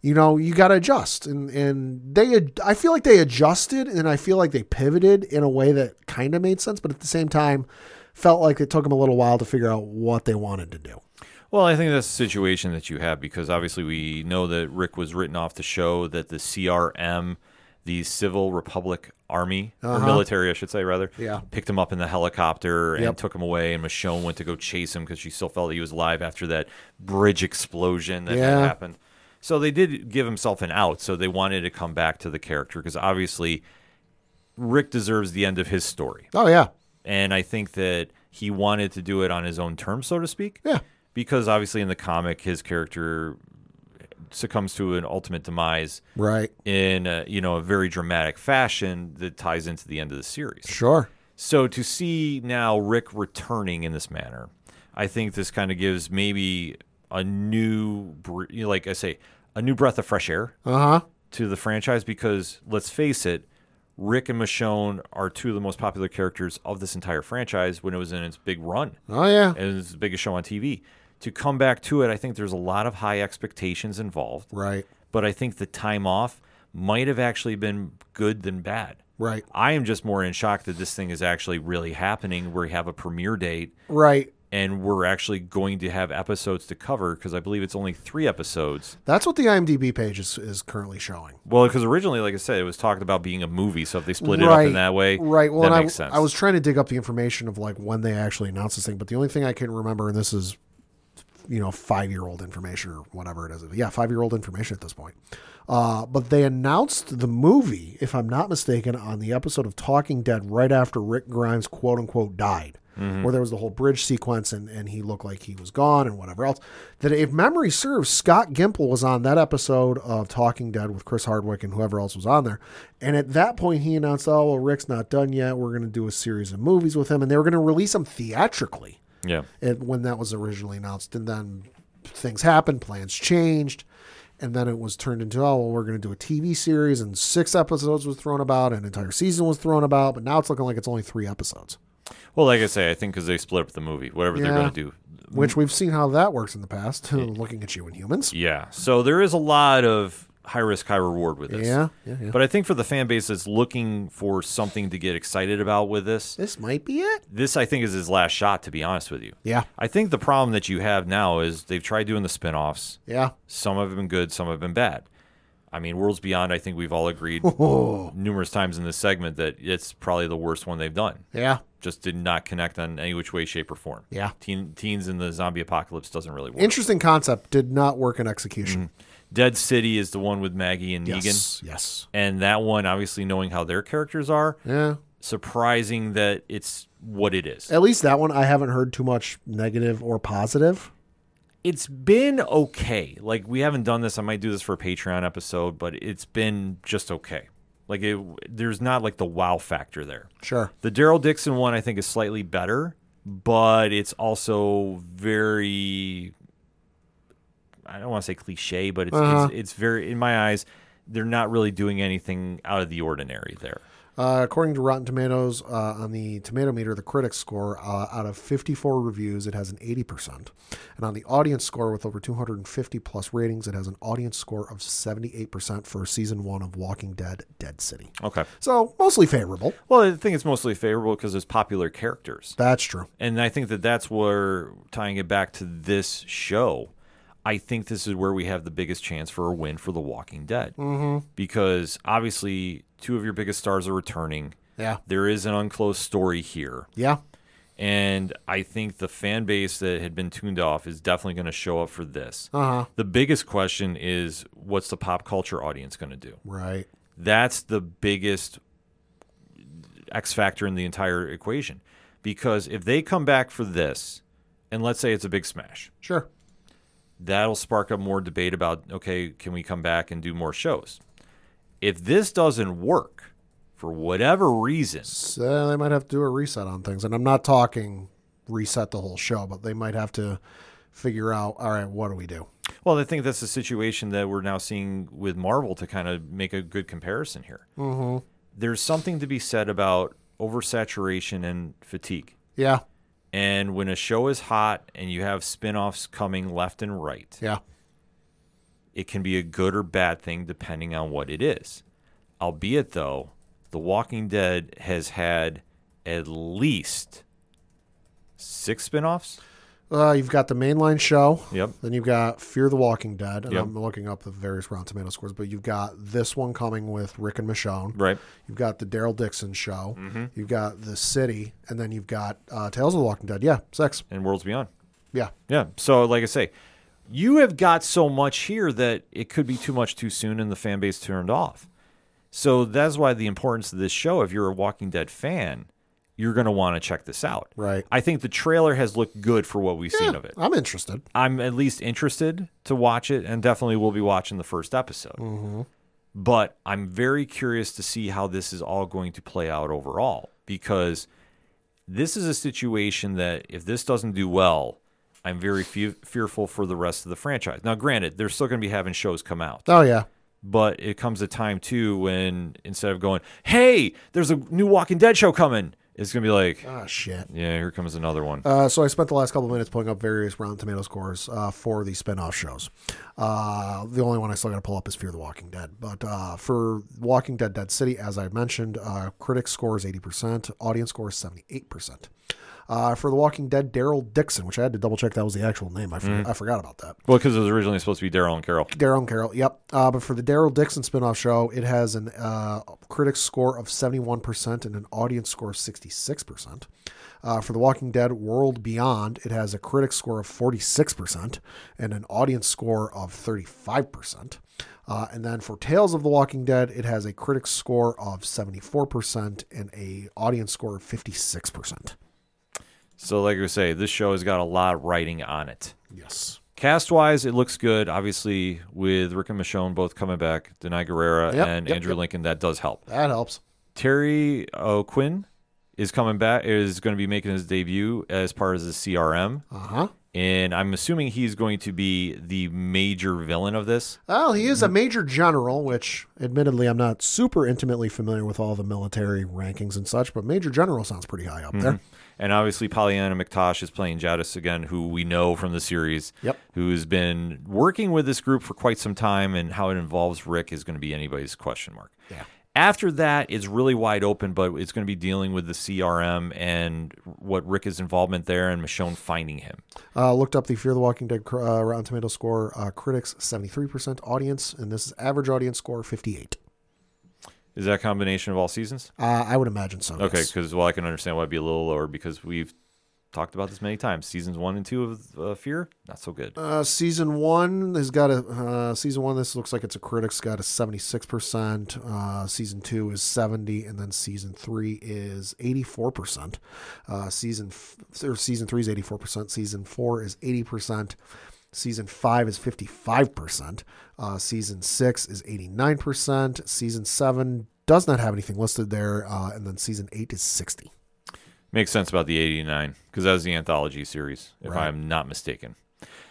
You know, you got to adjust, and and they ad- I feel like they adjusted, and I feel like they pivoted in a way that kind of made sense, but at the same time felt like it took them a little while to figure out what they wanted to do. Well, I think that's the situation that you have, because obviously we know that Rick was written off the show, that the C R M, the Civil Republic Army, uh-huh. or military, I should say, rather, yeah. picked him up in the helicopter and yep. took him away, and Michonne went to go chase him because she still felt that he was alive after that bridge explosion that yeah. had happened. So they did give himself an out, so they wanted to come back to the character because obviously Rick deserves the end of his story. Oh, yeah. And I think that he wanted to do it on his own terms, so to speak. Yeah. Because obviously in the comic, his character succumbs to an ultimate demise, right? In a, you know, a very dramatic fashion that ties into the end of the series. Sure. So to see now Rick returning in this manner, I think this kind of gives maybe a new, like I say, a new breath of fresh air uh-huh. to the franchise. Because let's face it, Rick and Michonne are two of the most popular characters of this entire franchise when it was in its big run. Oh yeah, it was the biggest show on T V. To come back to it, I think there's a lot of high expectations involved. Right. But I think the time off might have actually been good than bad. Right. I am just more in shock that this thing is actually really happening. We have a premiere date. Right. And we're actually going to have episodes to cover because I believe it's only three episodes. That's what the I M D B page is, is currently showing. Well, because originally, like I said, it was talking about being a movie. So if they split right. it up in that way, right. well, that and makes I, sense. I was trying to dig up the information of like when they actually announced this thing. But the only thing I can remember, and this is... you know, five-year-old information or whatever it is. Yeah, five-year-old information at this point. Uh, but they announced the movie, if I'm not mistaken, on the episode of Talking Dead right after Rick Grimes, quote-unquote, died, mm-hmm. where there was the whole bridge sequence and, and he looked like he was gone and whatever else. That if memory serves, Scott Gimple was on that episode of Talking Dead with Chris Hardwick and whoever else was on there. And at that point, he announced, oh, well, Rick's not done yet. We're going to do a series of movies with him. And they were going to release them theatrically. Yeah, it, when that was originally announced, and then things happened, plans changed, and then it was turned into, oh, well, we're going to do a T V series, and six episodes was thrown about, an entire season was thrown about, but now it's looking like it's only three episodes. Well, like I say, I think because they split up the movie, whatever yeah. they're going to do. Which we've seen how that works in the past, looking at you and humans. Yeah, so there is a lot of high risk, high reward with this. Yeah, yeah, yeah. But I think for the fan base that's looking for something to get excited about with this, this might be it. This, I think, is his last shot, to be honest with you. Yeah. I think the problem that you have now is they've tried doing the spinoffs. Yeah. Some have been good, some have been bad. I mean, Worlds Beyond, I think we've all agreed Whoa. numerous times in this segment that it's probably the worst one they've done. Yeah. Just did not connect on any which way, shape, or form. Yeah. Teen, teens in the zombie apocalypse doesn't really work. Interesting concept. Did not work in execution. Mm-hmm. Dead City is the one with Maggie and yes, Negan. Yes. And that one, obviously knowing how their characters are, yeah. surprising that it's what it is. At least that one, I haven't heard too much negative or positive. It's been okay. Like, we haven't done this. I might do this for a Patreon episode, but it's been just okay. Like, it, there's not, like, the wow factor there. Sure. The Daryl Dixon one, I think, is slightly better, but it's also very... I don't want to say cliche, but it's, uh-huh. it's it's very, in my eyes, they're not really doing anything out of the ordinary there. Uh, according to Rotten Tomatoes, uh, on the Tomato Meter, the critic score, uh, out of fifty-four reviews, it has an eighty percent. And on the audience score, with over two hundred fifty plus ratings, it has an audience score of seventy-eight percent for season one of Walking Dead, Dead City. Okay. So mostly favorable. Well, I think it's mostly favorable because there's popular characters. That's true. And I think that that's where, tying it back to this show, I think this is where we have the biggest chance for a win for The Walking Dead. Mm-hmm. Because obviously two of your biggest stars are returning. Yeah. There is an unclosed story here. Yeah. And I think the fan base that had been tuned off is definitely going to show up for this. Uh-huh. The biggest question is, what's the pop culture audience going to do? Right. That's the biggest X factor in the entire equation. Because if they come back for this, and let's say it's a big smash. Sure. That'll spark up more debate about, okay, can we come back and do more shows? If this doesn't work for whatever reason... So they might have to do a reset on things. And I'm not talking reset the whole show, but they might have to figure out, all right, what do we do? Well, I think that's the situation that we're now seeing with Marvel to kind of make a good comparison here. Mm-hmm. There's something to be said about oversaturation and fatigue. Yeah. And when a show is hot and you have spin-offs coming left and right, yeah, it can be a good or bad thing depending on what it is. Albeit, though, The Walking Dead has had at least six spin-offs. Uh, you've got the mainline show. Yep. Then you've got Fear the Walking Dead. And yep. I'm looking up the various Rotten Tomato scores, but you've got this one coming with Rick and Michonne. Right. You've got the Daryl Dixon show. Mm-hmm. You've got The City. And then you've got uh, Tales of the Walking Dead. Yeah, six. And Worlds Beyond. Yeah. Yeah. So, like I say, you have got so much here that it could be too much too soon and the fan base turned off. So that's why the importance of this show, if you're a Walking Dead fan, you're going to want to check this out. Right. I think the trailer has looked good for what we've yeah, seen of it. I'm interested. I'm at least interested to watch it, and definitely will be watching the first episode. Mm-hmm. But I'm very curious to see how this is all going to play out overall, because this is a situation that if this doesn't do well, I'm very fe- fearful for the rest of the franchise. Now, granted, they're still going to be having shows come out. Oh, yeah. But it comes a time, too, when instead of going, hey, there's a new Walking Dead show coming, it's going to be like, oh, shit. Yeah, here comes another one. Uh, so I spent the last couple of minutes pulling up various Rotten Tomatoes scores uh, for the spinoff shows. Uh, the only one I still got to pull up is Fear the Walking Dead. But uh, for Walking Dead Dead City, as I mentioned, uh, critic score is eighty percent. Audience score is seventy-eight percent. Uh, for The Walking Dead, Daryl Dixon, which I had to double check that was the actual name. I, for- mm. I forgot about that. Well, because it was originally supposed to be Daryl and Carol. Daryl and Carol, yep. Uh, but for the Daryl Dixon spinoff show, it has an uh, critic score of seventy-one percent and an audience score of sixty-six percent. Uh, for The Walking Dead World Beyond, it has a critic score of forty-six percent and an audience score of thirty-five percent. Uh, and then for Tales of the Walking Dead, it has a critic score of seventy-four percent and an audience score of fifty-six percent. So like I say, this show has got a lot of writing on it. Yes. Cast-wise, it looks good. Obviously, with Rick and Michonne both coming back, Denai Guerrera yep, and yep, Andrew yep. Lincoln, that does help. That helps. Terry O'Quinn is coming back, is going to be making his debut as part of the C R M. Uh-huh. And I'm assuming he's going to be the major villain of this. Well, he is a major general, which admittedly I'm not super intimately familiar with all the military rankings and such, but major general sounds pretty high up mm-hmm. there. And obviously Pollyanna McTosh is playing Jadis again, who we know from the series, yep. who has been working with this group for quite some time, and how it involves Rick is going to be anybody's question mark. Yeah. After that, it's really wide open, but it's going to be dealing with the C R M and what Rick's involvement there and Michonne finding him. Uh, looked up the Fear the Walking Dead uh, Rotten Tomatoes score. Uh, critics, seventy-three percent audience, and this is average audience score, fifty-eight. Is that a combination of all seasons? Uh, I would imagine so, okay, because, yes. well, I can understand why it'd be a little lower, because we've talked about this many times. Seasons one and two of uh, Fear, not so good. Uh, season one has got a uh, season one. This looks like it's a critic's got a seventy-six percent. Uh, season two is seventy, and then season three is eighty-four percent. Uh, season f- or season three is eighty-four percent. Season four is eighty percent. Season five is fifty-five percent. Uh, season six is eighty-nine percent. Season seven does not have anything listed there, uh, and then season eight is sixty. Makes sense about the eighty-nine, because that was the anthology series, if right. I'm not mistaken.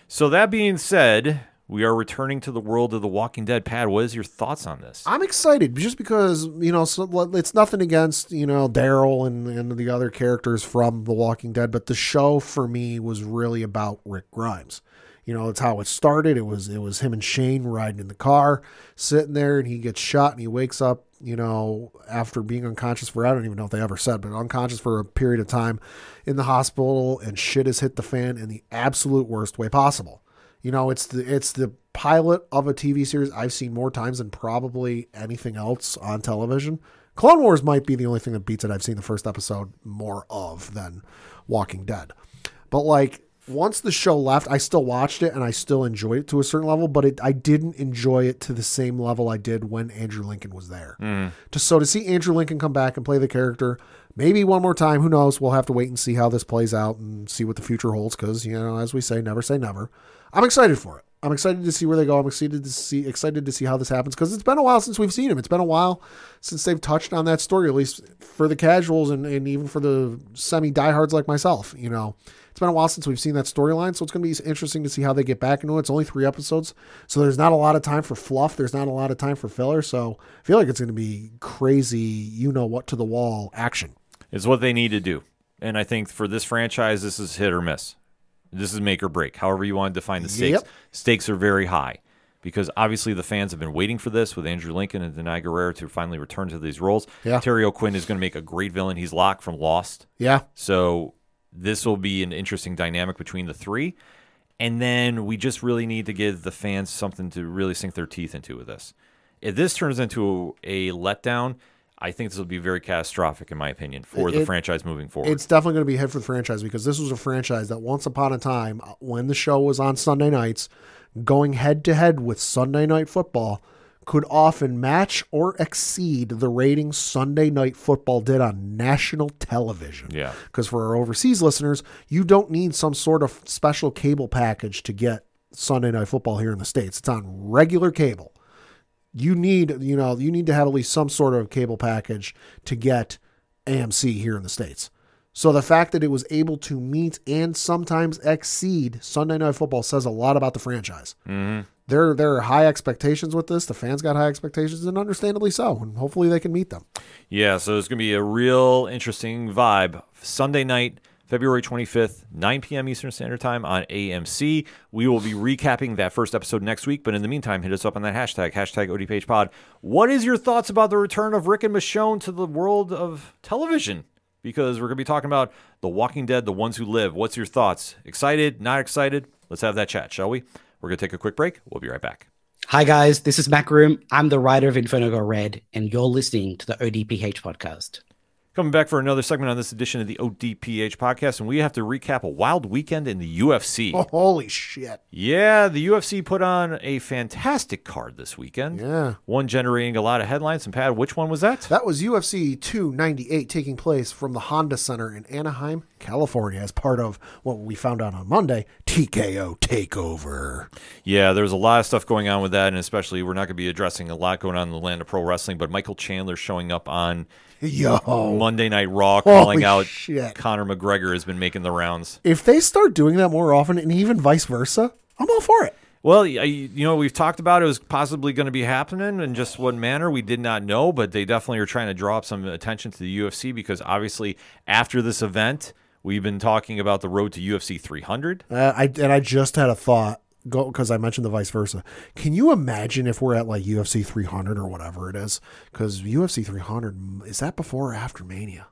So that being said, we are returning to the world of The Walking Dead. Pad, what is your thoughts on this? I'm excited, just because, you know, so it's nothing against, you know, Daryl and, and the other characters from The Walking Dead, but the show for me was really about Rick Grimes. You know, it's how it started. It was it was him and Shane riding in the car, sitting there, and he gets shot, and he wakes up, you know, after being unconscious for, I don't even know if they ever said, but unconscious for a period of time in the hospital, and shit has hit the fan in the absolute worst way possible. You know, it's the it's the pilot of a T V series I've seen more times than probably anything else on television. Clone Wars might be the only thing that beats it. I've seen the first episode more of than Walking Dead. But, like, once the show left, I still watched it and I still enjoyed it to a certain level, but it, I didn't enjoy it to the same level I did when Andrew Lincoln was there. Mm. To, so to see Andrew Lincoln come back and play the character, maybe one more time, who knows? We'll have to wait and see how this plays out and see what the future holds, because, you know, as we say, never say never. I'm excited for it. I'm excited to see where they go. I'm excited to see excited to see how this happens, because it's been a while since we've seen him. It's been a while since they've touched on that story, at least for the casuals and, and even for the semi-diehards like myself. You know, it's been a while since we've seen that storyline, so it's going to be interesting to see how they get back into it. It's only three episodes, so there's not a lot of time for fluff. There's not a lot of time for filler, so I feel like it's going to be crazy, you-know-what-to-the-wall action. It's what they need to do, and I think for this franchise, this is hit or miss. This is make or break, however you want to define the stakes. Yep. Stakes are very high, because obviously the fans have been waiting for this with Andrew Lincoln and Denai Guerrera to finally return to these roles. Yeah. Terry O'Quinn is going to make a great villain. He's Locke from Lost. Yeah. So this will be an interesting dynamic between the three. And then we just really need to give the fans something to really sink their teeth into with this. If this turns into a letdown, I think this will be very catastrophic, in my opinion, for it, the franchise moving forward. It's definitely going to be a hit for the franchise, because this was a franchise that once upon a time, when the show was on Sunday nights, going head-to-head with Sunday Night Football, could often match or exceed the ratings Sunday Night Football did on national television. Yeah. Because for our overseas listeners, you don't need some sort of special cable package to get Sunday Night Football here in the States. It's on regular cable. You need, you know, you need to have at least some sort of cable package to get A M C here in the States. So the fact that it was able to meet and sometimes exceed Sunday Night Football says a lot about the franchise. Mm-hmm. There, there are high expectations with this. The fans got high expectations, and understandably so, and hopefully they can meet them. Yeah, so it's going to be a real interesting vibe. Sunday night, February twenty-fifth, nine p.m. Eastern Standard Time on A M C. We will be recapping that first episode next week, but in the meantime, hit us up on that hashtag, hashtag ODPagePod. What is your thoughts about the return of Rick and Michonne to the world of television? Because we're going to be talking about The Walking Dead, The Ones Who Live. What's your thoughts? Excited? Not excited? Let's have that chat, shall we? We're going to take a quick break. We'll be right back. Hi, guys. This is Mac Room. I'm the writer of Inferno Red, and you're listening to the O D P H podcast. Coming back for another segment on this edition of the O D P H podcast, and we have to recap a wild weekend in the U F C. Oh, holy shit. Yeah, the U F C put on a fantastic card this weekend. Yeah. One generating a lot of headlines. And, Pat, which one was that? That was U F C two ninety-eight taking place from the Honda Center in Anaheim, California, as part of what we found out on Monday, T K O Takeover. Yeah, there's a lot of stuff going on with that, and especially we're not going to be addressing a lot going on in the land of pro wrestling, but Michael Chandler showing up on Yo. Monday Night Raw, calling Holy out shit. Conor McGregor has been making the rounds. If they start doing that more often, and even vice versa, I'm all for it. Well, you know, we've talked about it was possibly going to be happening in just what manner. We did not know, but they definitely are trying to draw up some attention to the U F C, because obviously after this event, we've been talking about the road to U F C three hundred. Uh, I And I just had a thought. Go because I mentioned the vice versa. Can you imagine if we're at like U F C three hundred or whatever it is? Because U F C three hundred, is that before or after Mania?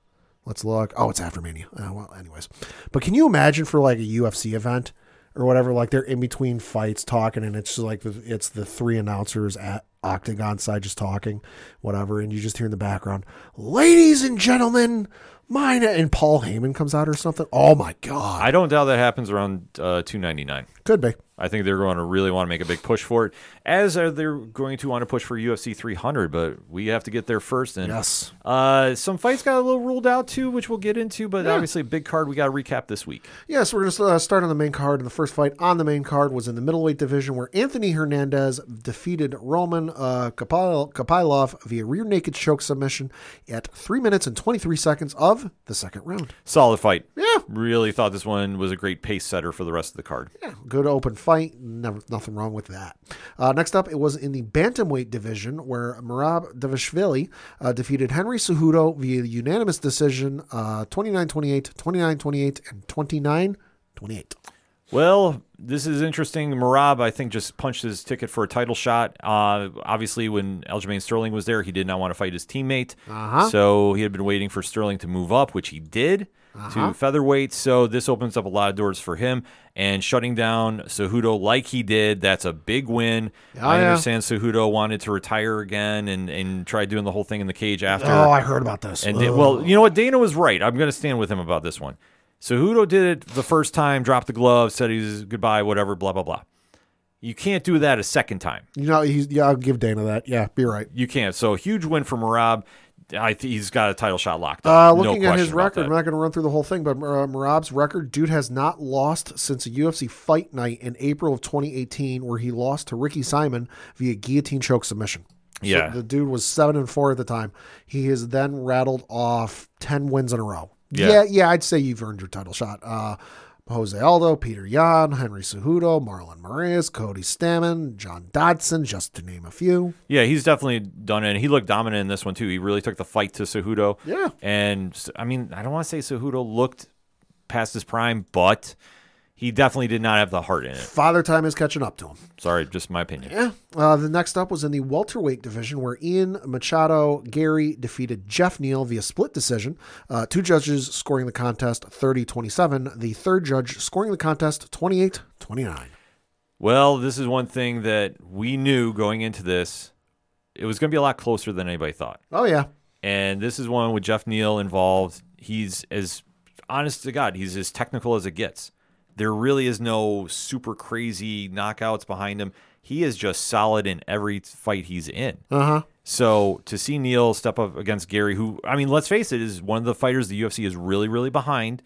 Let's look. Oh, it's after Mania. Uh, well, anyways. But can you imagine for like a U F C event or whatever, like they're in between fights talking, and it's just like the, it's the three announcers at Octagon side just talking, whatever, and you just hear in the background, ladies and gentlemen, mine, and Paul Heyman comes out or something. Oh my God. I don't doubt that happens around uh, two ninety-nine. Could be. I think they're going to really want to make a big push for it, as are they're going to want to push for U F C three hundred, but we have to get there first. And yes. Uh, some fights got a little ruled out too, which we'll get into, but yeah. Obviously a big card we got to recap this week. Yes, yeah, so we're going to uh, start on the main card, and the first fight on the main card was in the middleweight division, where Anthony Hernandez defeated Roman uh, Kapilov via rear naked choke submission at three minutes and twenty-three seconds of the second round. Solid fight. Yeah. Really thought this one was a great pace setter for the rest of the card. Yeah. Good open fight. Never, nothing wrong with that. Uh, next up, it was in the bantamweight division, where Merab Davishvili uh, defeated Henry Cejudo via unanimous decision uh, twenty-nine twenty-eight, twenty-nine twenty-eight, and twenty-nine twenty-eight. Well, this is interesting. Merab, I think, just punched his ticket for a title shot. Uh, obviously, when Aljamain Sterling was there, he did not want to fight his teammate. Uh-huh. So he had been waiting for Sterling to move up, which he did, uh-huh. to featherweight. So this opens up a lot of doors for him. And shutting down Cejudo like he did, that's a big win. Oh, I yeah. understand Cejudo wanted to retire again and, and tried doing the whole thing in the cage after. Oh, I heard about this. And oh. Well, you know what? Dana was right. I'm going to stand with him about this one. Cejudo did it the first time, dropped the glove, said he's goodbye, whatever, blah, blah, blah. You can't do that a second time. You know, he's, yeah, I'll give Dana that. Yeah, be right. You can't. So huge win for Merab. I th- he's got a title shot locked up. Uh, looking no at his record, I'm not going to run through the whole thing, but uh, Merab's record, dude has not lost since a U F C fight night in April of twenty eighteen, where he lost to Ricky Simon via guillotine choke submission. Yeah. So the dude was seven and four at the time. He has then rattled off ten wins in a row. Yeah. yeah, yeah, I'd say you've earned your title shot. Uh, Jose Aldo, Peter Yan, Henry Cejudo, Marlon Moraes, Cody Stammen, John Dodson, just to name a few. Yeah, he's definitely done it, and he looked dominant in this one, too. He really took the fight to Cejudo. Yeah. And, I mean, I don't want to say Cejudo looked past his prime, but he definitely did not have the heart in it. Father time is catching up to him. Sorry, just my opinion. Yeah. Uh, the next up was in the welterweight division, where Ian Machado Gary defeated Jeff Neal via split decision. Uh, two judges scoring the contest thirty twenty-seven. The third judge scoring the contest twenty-eight twenty-nine. Well, this is one thing that we knew going into this. It was going to be a lot closer than anybody thought. Oh, yeah. And this is one with Jeff Neal involved. He's as honest to God, he's as technical as it gets. There really is no super crazy knockouts behind him. He is just solid in every fight he's in. Uh-huh. So to see Neal step up against Gary, who, I mean, let's face it, is one of the fighters the U F C is really, really behind,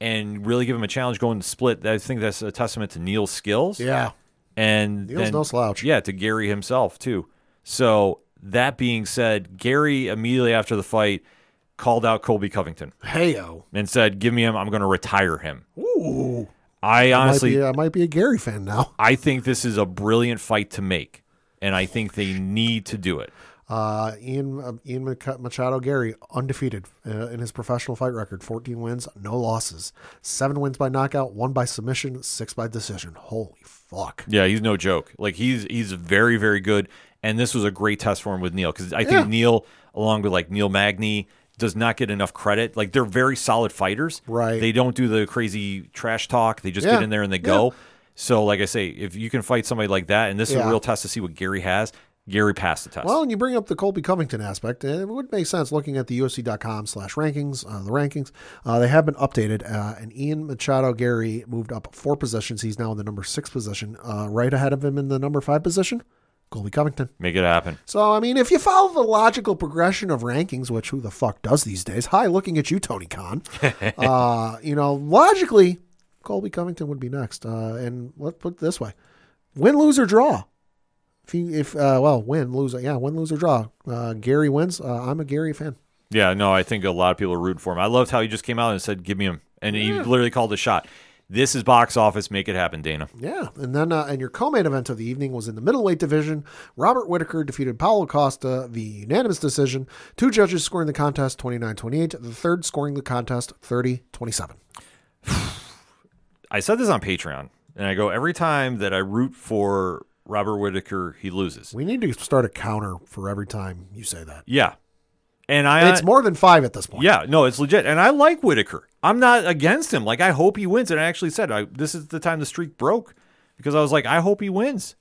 and really give him a challenge going to split, I think that's a testament to Neal's skills. Yeah. And Neal's then, no slouch. Yeah, to Gary himself, too. So that being said, Gary, immediately after the fight, called out Colby Covington. Hey-o. And said, give me him. I'm going to retire him. Ooh. I honestly... I might, be, I might be a Gary fan now. I think this is a brilliant fight to make, and I think they need to do it. Uh, Ian uh, Ian Machado Gary, undefeated uh, in his professional fight record. fourteen wins, no losses. seven wins by knockout, one by submission, six by decision. Holy fuck. Yeah, he's no joke. Like, he's he's very, very good, and this was a great test for him with Neal, because I think yeah. Neal, along with, like, Neil Magny, does not get enough credit. Like, they're very solid fighters. Right. They don't do the crazy trash talk. They just yeah. get in there and they go. Yeah. So, like I say, if you can fight somebody like that, and this yeah. is a real test to see what Gary has, Gary passed the test. Well, and you bring up the Colby Covington aspect, and it would make sense looking at the U F C dot com slash rankings, uh, the rankings. Uh, they have been updated, uh, and Ian Machado Gary moved up four positions. He's now in the number six position. Uh, right ahead of him in the number five position, Colby Covington. Make it happen. So, I mean, if you follow the logical progression of rankings, which who the fuck does these days? Hi, looking at you, Tony Khan. uh, you know, logically, Colby Covington would be next. Uh, and let's put it this way. Win, lose, or draw. If, you, if uh, well, win, lose, yeah, win, lose, or draw. Uh, Gary wins. Uh, I'm a Gary fan. Yeah, no, I think a lot of people are rooting for him. I loved how he just came out and said, give me him. And yeah. he literally called a shot. This is box office. Make it happen, Dana. Yeah, and then uh, and your co-main event of the evening was in the middleweight division. Robert Whitaker defeated Paulo Costa via unanimous decision. Two judges scoring the contest twenty-nine twenty-eight. The third scoring the contest thirty twenty-seven. I said this on Patreon, and I go every time that I root for Robert Whitaker, he loses. We need to start a counter for every time you say that. Yeah. And I, it's more than five at this point. Yeah, no, it's legit. And I like Whitaker. I'm not against him. Like, I hope he wins. And I actually said, I, this is the time the streak broke, because I was like, I hope he wins.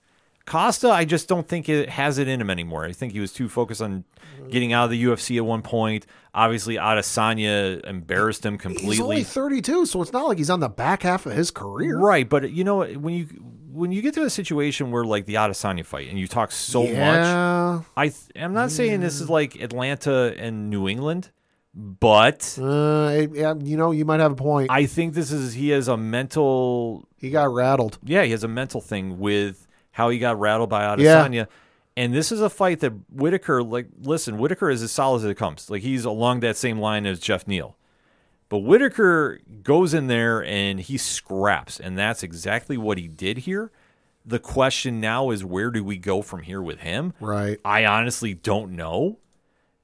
Costa, I just don't think it has it in him anymore. I think he was too focused on getting out of the U F C at one point. Obviously, Adesanya embarrassed him completely. He's only thirty-two, so it's not like he's on the back half of his career. Right, but you know, when you when you get to a situation where, like, the Adesanya fight, and you talk so yeah. much, I th- I'm not mm. saying this is like Atlanta and New England, but uh, it, you know, you might have a point. I think this is he has a mental. He got rattled. Yeah, he has a mental thing with how he got rattled by Adesanya. Yeah. And this is a fight that Whitaker, like, listen, Whitaker is as solid as it comes. Like, he's along that same line as Jeff Neal. But Whitaker goes in there and he scraps, and that's exactly what he did here. The question now is, where do we go from here with him? Right. I honestly don't know.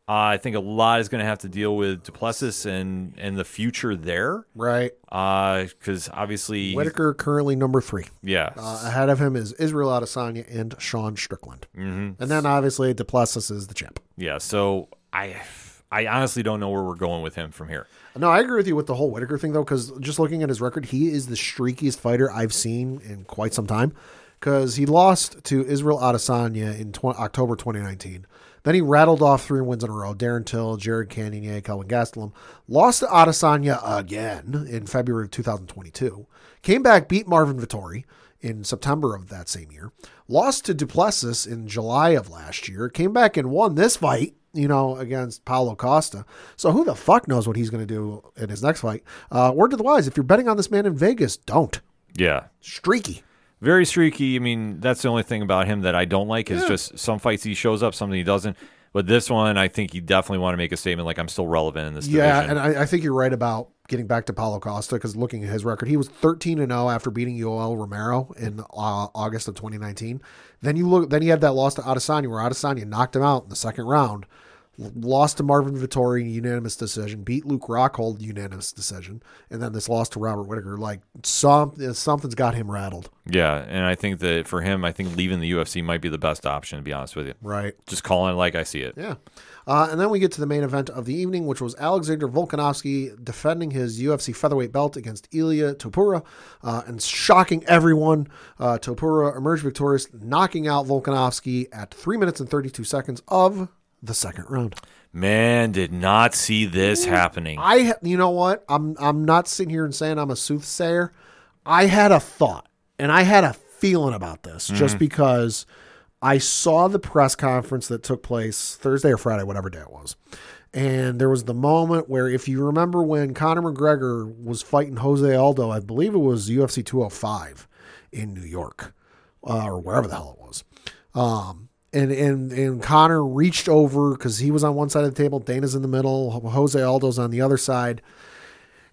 Uh, I think a lot is going to have to deal with Duplessis and, and the future there. Right. Because uh, obviously... Whitaker currently number three. Yeah. Uh, ahead of him is Israel Adesanya and Sean Strickland. Mm-hmm. And then obviously Duplessis is the champ. Yeah, so I I honestly don't know where we're going with him from here. No, I agree with you with the whole Whitaker thing, though, because just looking at his record, he is the streakiest fighter I've seen in quite some time, because he lost to Israel Adesanya in tw- October twenty nineteen. Then he rattled off three wins in a row. Darren Till, Jared Cannonier, Kelvin Gastelum. Lost to Adesanya again in February of two thousand twenty-two. Came back, beat Marvin Vettori in September of that same year. Lost to Duplessis in July of last year. Came back and won this fight, you know, against Paulo Costa. So who the fuck knows what he's going to do in his next fight? Uh, word to the wise, if you're betting on this man in Vegas, don't. Yeah. Streaky. Very streaky. I mean, that's the only thing about him that I don't like is yeah. just some fights he shows up, something he doesn't. But this one, I think he definitely want to make a statement like, I'm still relevant in this yeah, division. Yeah, and I, I think you're right about getting back to Paulo Costa, because looking at his record, he was thirteen and oh after beating Yoel Romero in uh, August of twenty nineteen. Then you look. Then he had that loss to Adesanya where Adesanya knocked him out in the second round. Lost to Marvin Vettori in a unanimous decision, beat Luke Rockhold unanimous decision, and then this loss to Robert Whitaker. Like, some, something's got him rattled. Yeah, and I think that for him, I think leaving the U F C might be the best option, to be honest with you. Right. Just calling it like I see it. Yeah. Uh, and then we get to the main event of the evening, which was Alexander Volkanovsky defending his U F C featherweight belt against Ilia Topuria, uh, and shocking everyone. Uh, Topuria emerged victorious, knocking out Volkanovsky at three minutes and thirty-two seconds of the second round. Man, did not see this happening. I, you know what? I'm I'm not sitting here and saying I'm a soothsayer. I had a thought, and I had a feeling about this mm-hmm. just because I saw the press conference that took place Thursday or Friday, whatever day it was. And there was the moment where, if you remember when Conor McGregor was fighting Jose Aldo, I believe it was U F C two oh five in New York uh, or wherever the hell it was. Um And and and Connor reached over because he was on one side of the table. Dana's in the middle. Jose Aldo's on the other side.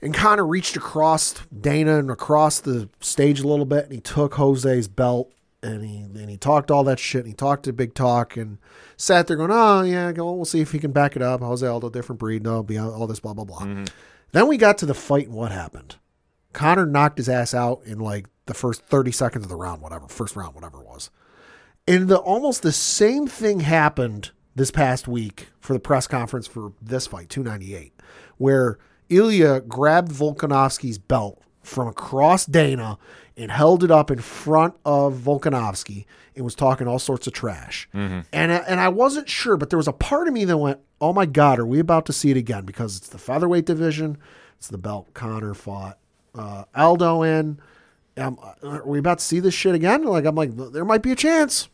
And Connor reached across Dana and across the stage a little bit, and he took Jose's belt, and he and he talked all that shit. And he talked a big talk and sat there going, "Oh yeah, go. We'll see if he can back it up. Jose Aldo, different breed. No, be all this blah blah blah." Mm-hmm. Then we got to the fight, and what happened? Connor knocked his ass out in like the first thirty seconds of the round, whatever first round, whatever it was. And the almost the same thing happened this past week for the press conference for this fight, two ninety-eight, where Ilya grabbed Volkanovski's belt from across Dana and held it up in front of Volkanovski and was talking all sorts of trash. Mm-hmm. And, and I wasn't sure, but there was a part of me that went, oh my God, are we about to see it again? Because it's the featherweight division. It's the belt Connor fought uh, Aldo in. Um, are we about to see this shit again? Like, I'm like, there might be a chance.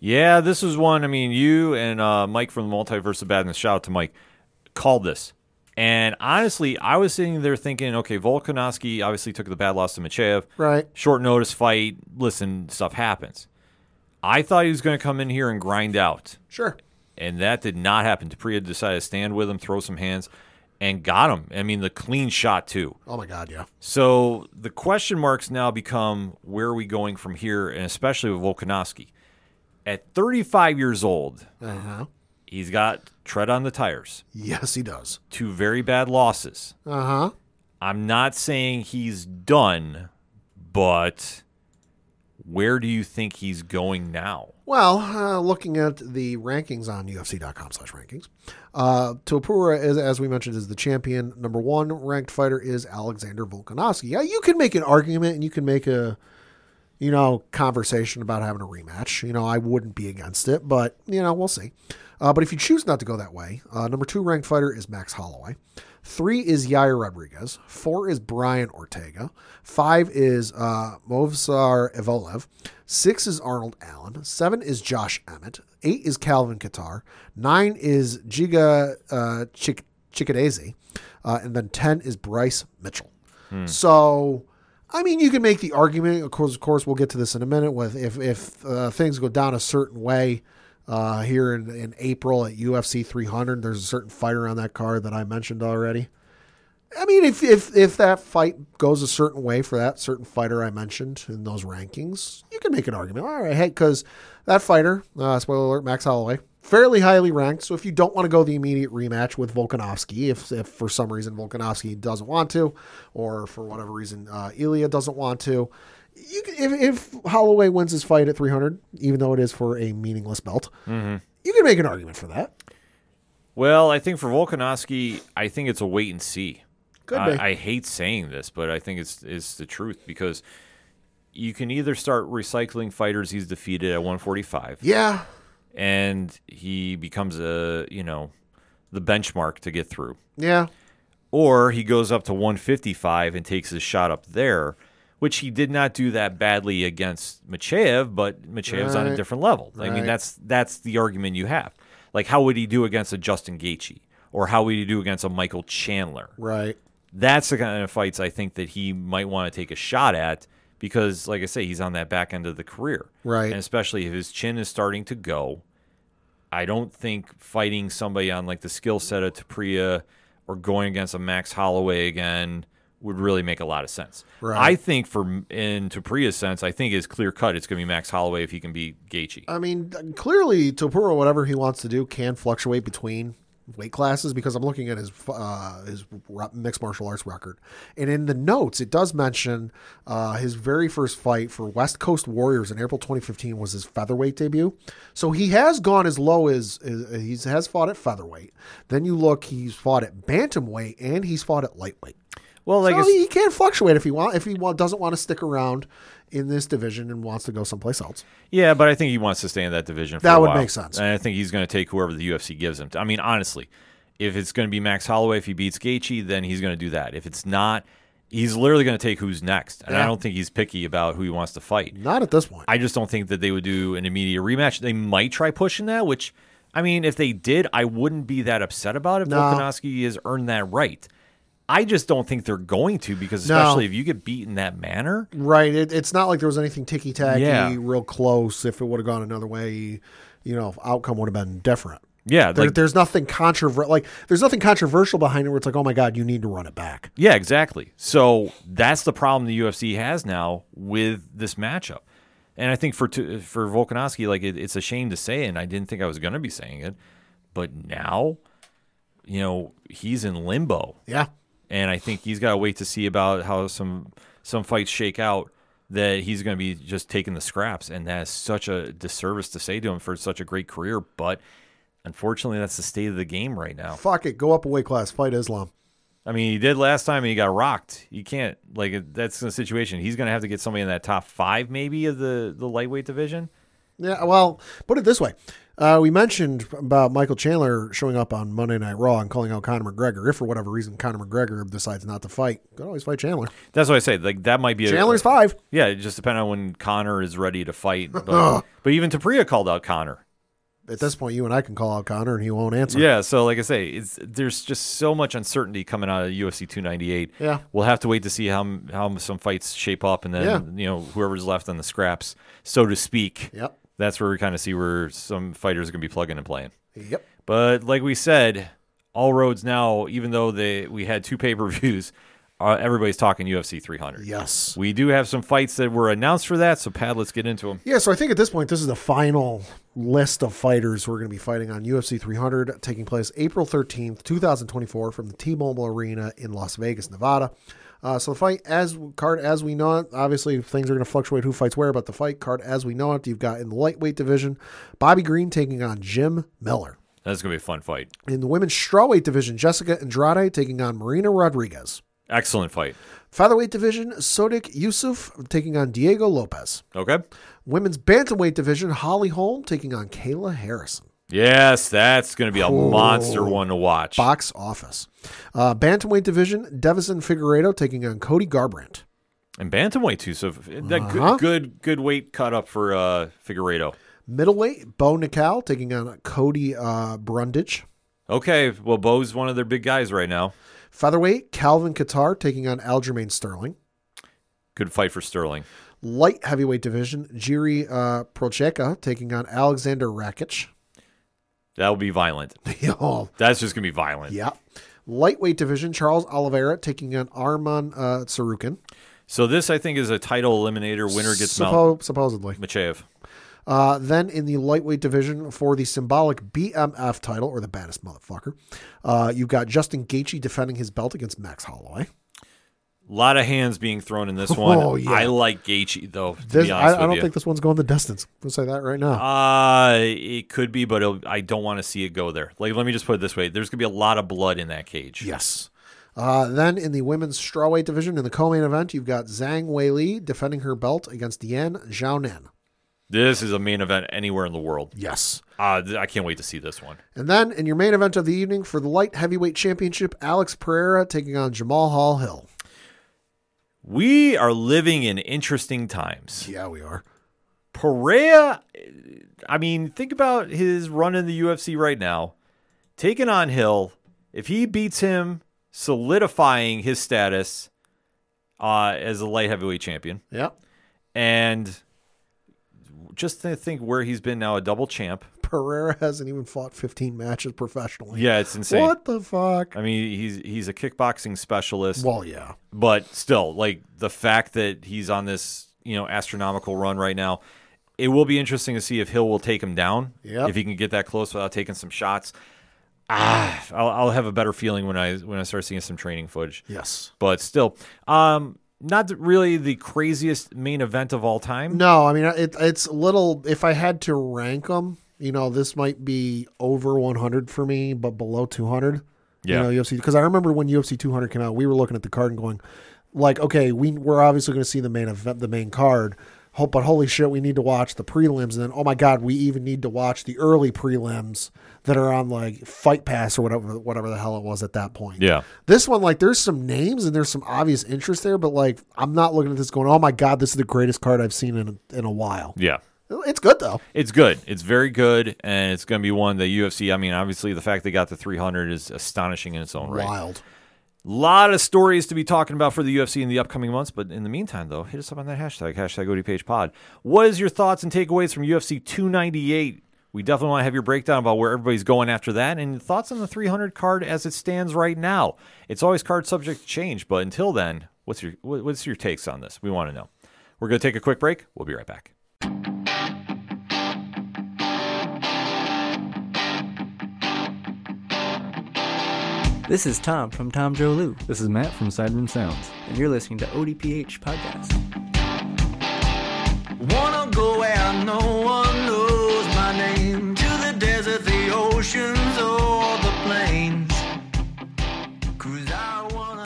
Yeah, this is one. I mean, you and uh, Mike from the Multiverse of Badness, shout out to Mike, called this. And honestly, I was sitting there thinking, okay, Volkanovski obviously took the bad loss to Makhachev. Right. Short notice fight. Listen, stuff happens. I thought he was going to come in here and grind out. Sure. And that did not happen. Dupree decided to stand with him, throw some hands. And got him. I mean, the clean shot, too. Oh, my God, yeah. So the question marks now become, where are we going from here, and especially with Volkanovski. At thirty-five years old, uh-huh. he's got tread on the tires. Yes, he does. Two very bad losses. Uh-huh. I'm not saying he's done, but where do you think he's going now? Well, uh, looking at the rankings on U F C dot com slash rankings, uh, Topuria, is, as we mentioned, is the champion. Number one ranked fighter is Alexander Volkanovski. Yeah, you can make an argument and you can make a, you know, conversation about having a rematch. You know, I wouldn't be against it, but, you know, we'll see. Uh, but if you choose not to go that way, uh, number two ranked fighter is Max Holloway. Three is Yair Rodriguez. Four is Brian Ortega. Five is uh, Movsar Evloev. Six is Arnold Allen. Seven is Josh Emmett. Eight is Calvin Kattar. Nine is Giga uh, Chik- Chikadze. Uh, and then ten is Bryce Mitchell. Hmm. So, I mean, you can make the argument. Of course, of course, we'll get to this in a minute. With if if uh, things go down a certain way. Uh, here in, in April at U F C three hundred, there's a certain fighter on that card that I mentioned already. I mean, if if if that fight goes a certain way for that certain fighter I mentioned in those rankings, you can make an argument. All right, hey, because that fighter, uh, spoiler alert, Max Holloway, fairly highly ranked. So if you don't want to go the immediate rematch with Volkanovski, if if for some reason Volkanovski doesn't want to, or for whatever reason uh, Ilya doesn't want to. You can, if, if Holloway wins his fight at three hundred, even though it is for a meaningless belt, mm-hmm. you can make an argument for that. Well, I think for Volkanovski, I think it's a wait and see. Could I, be. I hate saying this, but I think it's it's the truth because you can either start recycling fighters he's defeated at one forty-five. Yeah. And he becomes a, you know, the benchmark to get through. Yeah. Or he goes up to one fifty-five and takes his shot up there. Which he did not do that badly against Makhachev, but Machev's right. on a different level. Right. I mean, that's that's the argument you have. Like, how would he do against a Justin Gaethje? Or how would he do against a Michael Chandler? Right. That's the kind of fights I think that he might want to take a shot at because, like I say, he's on that back end of the career. Right. And especially if his chin is starting to go, I don't think fighting somebody on, like, the skill set of Topuria or going against a Max Holloway again would really make a lot of sense. Right. I think for in Topuria's sense, I think is clear cut. It's going to be Max Holloway if he can beat Gaethje. I mean, clearly Topuria, whatever he wants to do, can fluctuate between weight classes because I'm looking at his uh, his mixed martial arts record, and in the notes it does mention uh, his very first fight for West Coast Warriors in April twenty fifteen was his featherweight debut. So he has gone as low as, as he has fought at featherweight. Then you look, he's fought at bantamweight and he's fought at lightweight. Well, like so he can fluctuate if he want if he want, doesn't want to stick around in this division and wants to go someplace else. Yeah, but I think he wants to stay in that division for that a while. That would make sense. And I think he's going to take whoever the U F C gives him. To. I mean, honestly, if it's going to be Max Holloway, if he beats Gaethje, then he's going to do that. If it's not, he's literally going to take who's next. And yeah. I don't think he's picky about who he wants to fight. Not at this point. I just don't think that they would do an immediate rematch. They might try pushing that, which, I mean, if they did, I wouldn't be that upset about it. No. Volkanovski has earned that right. I just don't think they're going to because especially no. if you get beat in that manner. Right. It, it's not like there was anything ticky-tacky, yeah. real close. If it would have gone another way, you know, outcome would have been different. Yeah. There, like, there's nothing controversial. Like, there's nothing controversial behind it where it's like, oh, my God, you need to run it back. Yeah, exactly. So that's the problem the U F C has now with this matchup. And I think for for Volkanovski, like, it, it's a shame to say, and I didn't think I was going to be saying it, but now, you know, he's in limbo. Yeah. And I think he's got to wait to see about how some some fights shake out that he's going to be just taking the scraps. And that's such a disservice to say to him for such a great career. But unfortunately, that's the state of the game right now. Fuck it. Go up a weight class. Fight Islam. I mean, he did last time and he got rocked. You can't, like, that's the situation. He's going to have to get somebody in that top five maybe of the, the lightweight division. Yeah, well, put it this way. Uh, we mentioned about Michael Chandler showing up on Monday Night Raw and calling out Conor McGregor. If for whatever reason Conor McGregor decides not to fight, could always fight Chandler. That's what I say. Like that might be Chandler's a, five. Yeah, it just depends on when Conor is ready to fight. But, but even Tapria called out Conor. At this point, you and I can call out Conor and he won't answer. Yeah, so like I say, it's, there's just so much uncertainty coming out of U F C two ninety-eight. Yeah, we'll have to wait to see how how some fights shape up, and then yeah. you know whoever's left on the scraps, so to speak. Yep. That's where we kind of see where some fighters are going to be plugging and playing. Yep. But like we said, all roads now, even though they we had two pay-per-views, uh, everybody's talking U F C three hundred. Yes. We do have some fights that were announced for that, so, Pat, let's get into them. Yeah, so I think at this point, this is the final list of fighters who are going to be fighting on U F C three hundred, taking place April thirteenth, twenty twenty-four from the T-Mobile Arena in Las Vegas, Nevada. Uh, so the fight as card as we know it, obviously things are going to fluctuate who fights where, but the fight card as we know it, you've got in the lightweight division, Bobby Green taking on Jim Miller. That's going to be a fun fight. In the women's strawweight division, Jessica Andrade taking on Marina Rodriguez. Excellent fight. Featherweight division, Sodiq Yusuff taking on Diego Lopez. Okay. Women's bantamweight division, Holly Holm taking on Kayla Harrison. Yes, that's going to be a oh, monster one to watch. Box office. Uh, bantamweight division, Devison Figueiredo taking on Cody Garbrandt. And bantamweight, too. So that uh-huh. good, good good weight cut up for uh, Figueiredo. Middleweight, Bo Nickel taking on Cody uh, Brundage. Okay, well, Bo's one of their big guys right now. Featherweight, Calvin Kattar taking on Aljamain Sterling. Good fight for Sterling. Light heavyweight division, Jiří uh, Procházka taking on Alexander Rakic. That will be violent. oh. That's just going to be violent. Yeah. Lightweight division, Charles Oliveira taking on Arman uh, Tsarukyan. So this, I think, is a title eliminator. Winner gets Suppo- Supposedly. Makhachev. Uh, then in the lightweight division for the symbolic B M F title, or the baddest motherfucker, uh, you've got Justin Gaethje defending his belt against Max Holloway. A lot of hands being thrown in this one. Oh, yeah. I like Gaethje, though, to this, be honest I, I with don't you. think this one's going the distance. I'll say that right now. Uh, it could be, but I don't want to see it go there. Like, let me just put it this way. There's going to be a lot of blood in that cage. Yes. Uh, then in the women's strawweight division, in the co-main event, you've got Zhang Weili defending her belt against Yan Xiaonan. This is a main event anywhere in the world. Yes. Uh, I can't wait to see this one. And then in your main event of the evening for the light heavyweight championship, Alex Pereira taking on Jamal Hall Hill. We are living in interesting times. Yeah, we are. Pereira, I mean, think about his run in the U F C right now. Taking on Hill, if he beats him, solidifying his status uh, as a light heavyweight champion. Yeah. And just to think where he's been now, a double champ. Pereira hasn't even fought fifteen matches professionally. Yeah, it's insane. What the fuck? I mean, he's he's a kickboxing specialist. Well, yeah. But still, like, the fact that he's on this, you know, astronomical run right now, it will be interesting to see if Hill will take him down. Yeah. If he can get that close without taking some shots. Ah, I'll, I'll have a better feeling when I when I start seeing some training footage. Yes. But still, um not really the craziest main event of all time. No, I mean, it, it's a little, if I had to rank them, you know, this might be over one hundred for me, but below two hundred. Yeah. You know, U F C, because I remember when U F C two hundred came out, we were looking at the card and going, like, okay, we we're obviously going to see the main event, the main card. But holy shit, we need to watch the prelims. And then, oh my God, we even need to watch the early prelims that are on like Fight Pass or whatever whatever the hell it was at that point. Yeah. This one, like, there's some names and there's some obvious interest there, but like, I'm not looking at this going, oh my God, this is the greatest card I've seen in in a while. Yeah. It's good, though. It's good. It's very good, and it's going to be one that U F C, I mean, obviously the fact they got the three hundred is astonishing in its own right. Wild. A lot of stories to be talking about for the U F C in the upcoming months, but in the meantime, though, hit us up on that hashtag, hashtag ODPHPod. What is your thoughts and takeaways from U F C two ninety-eight? We definitely want to have your breakdown about where everybody's going after that, and thoughts on the three hundred card as it stands right now. It's always card subject to change, but until then, what's your what's your takes on this? We want to know. We're going to take a quick break. We'll be right back. This is Tom from Tom Jolu. This is Matt from Sideroom Sounds. And you're listening to O D P H Podcast. Wanna go where no one knows my name, to the desert, the oceans, or the plains.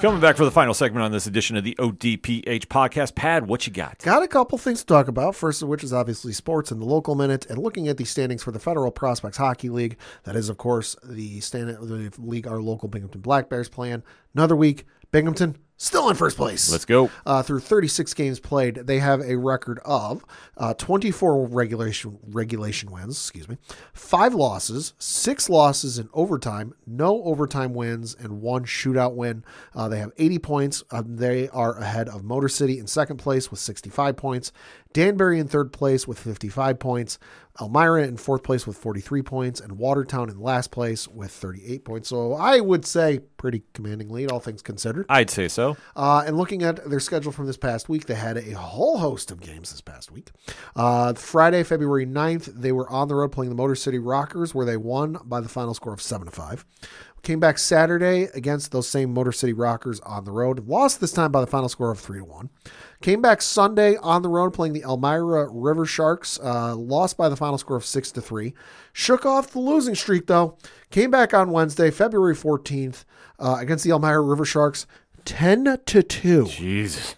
Coming back for the final segment on this edition of the O D P H Podcast. Pad, what you got? Got a couple things to talk about, first of which is obviously sports in the local minute, and looking at the standings for the Federal Prospects Hockey League. That is, of course, the, stand- the league our local Binghamton Black Bears plan. Another week, Binghamton still in first place. Let's go. Uh, through thirty-six games played, they have a record of uh, twenty-four regulation regulation wins, excuse me, five losses, six losses in overtime, no overtime wins, and one shootout win. Uh, they have eighty points. Uh, they are ahead of Motor City in second place with sixty-five points, Danbury in third place with fifty-five points, Elmira in fourth place with forty-three points, and Watertown in last place with thirty-eight points. So I would say pretty commanding lead, all things considered. I'd say so. Uh, and looking at their schedule from this past week, they had a whole host of games this past week. Uh, Friday, February ninth, they were on the road playing the Motor City Rockers, where they won by the final score of seven to five. Came back Saturday against those same Motor City Rockers on the road. Lost this time by the final score of three to one. Came back Sunday on the road playing the Elmira River Sharks. Uh, lost by the final score of six to three. Shook off the losing streak, though. Came back on Wednesday, February fourteenth, uh, against the Elmira River Sharks. ten to two. Jesus.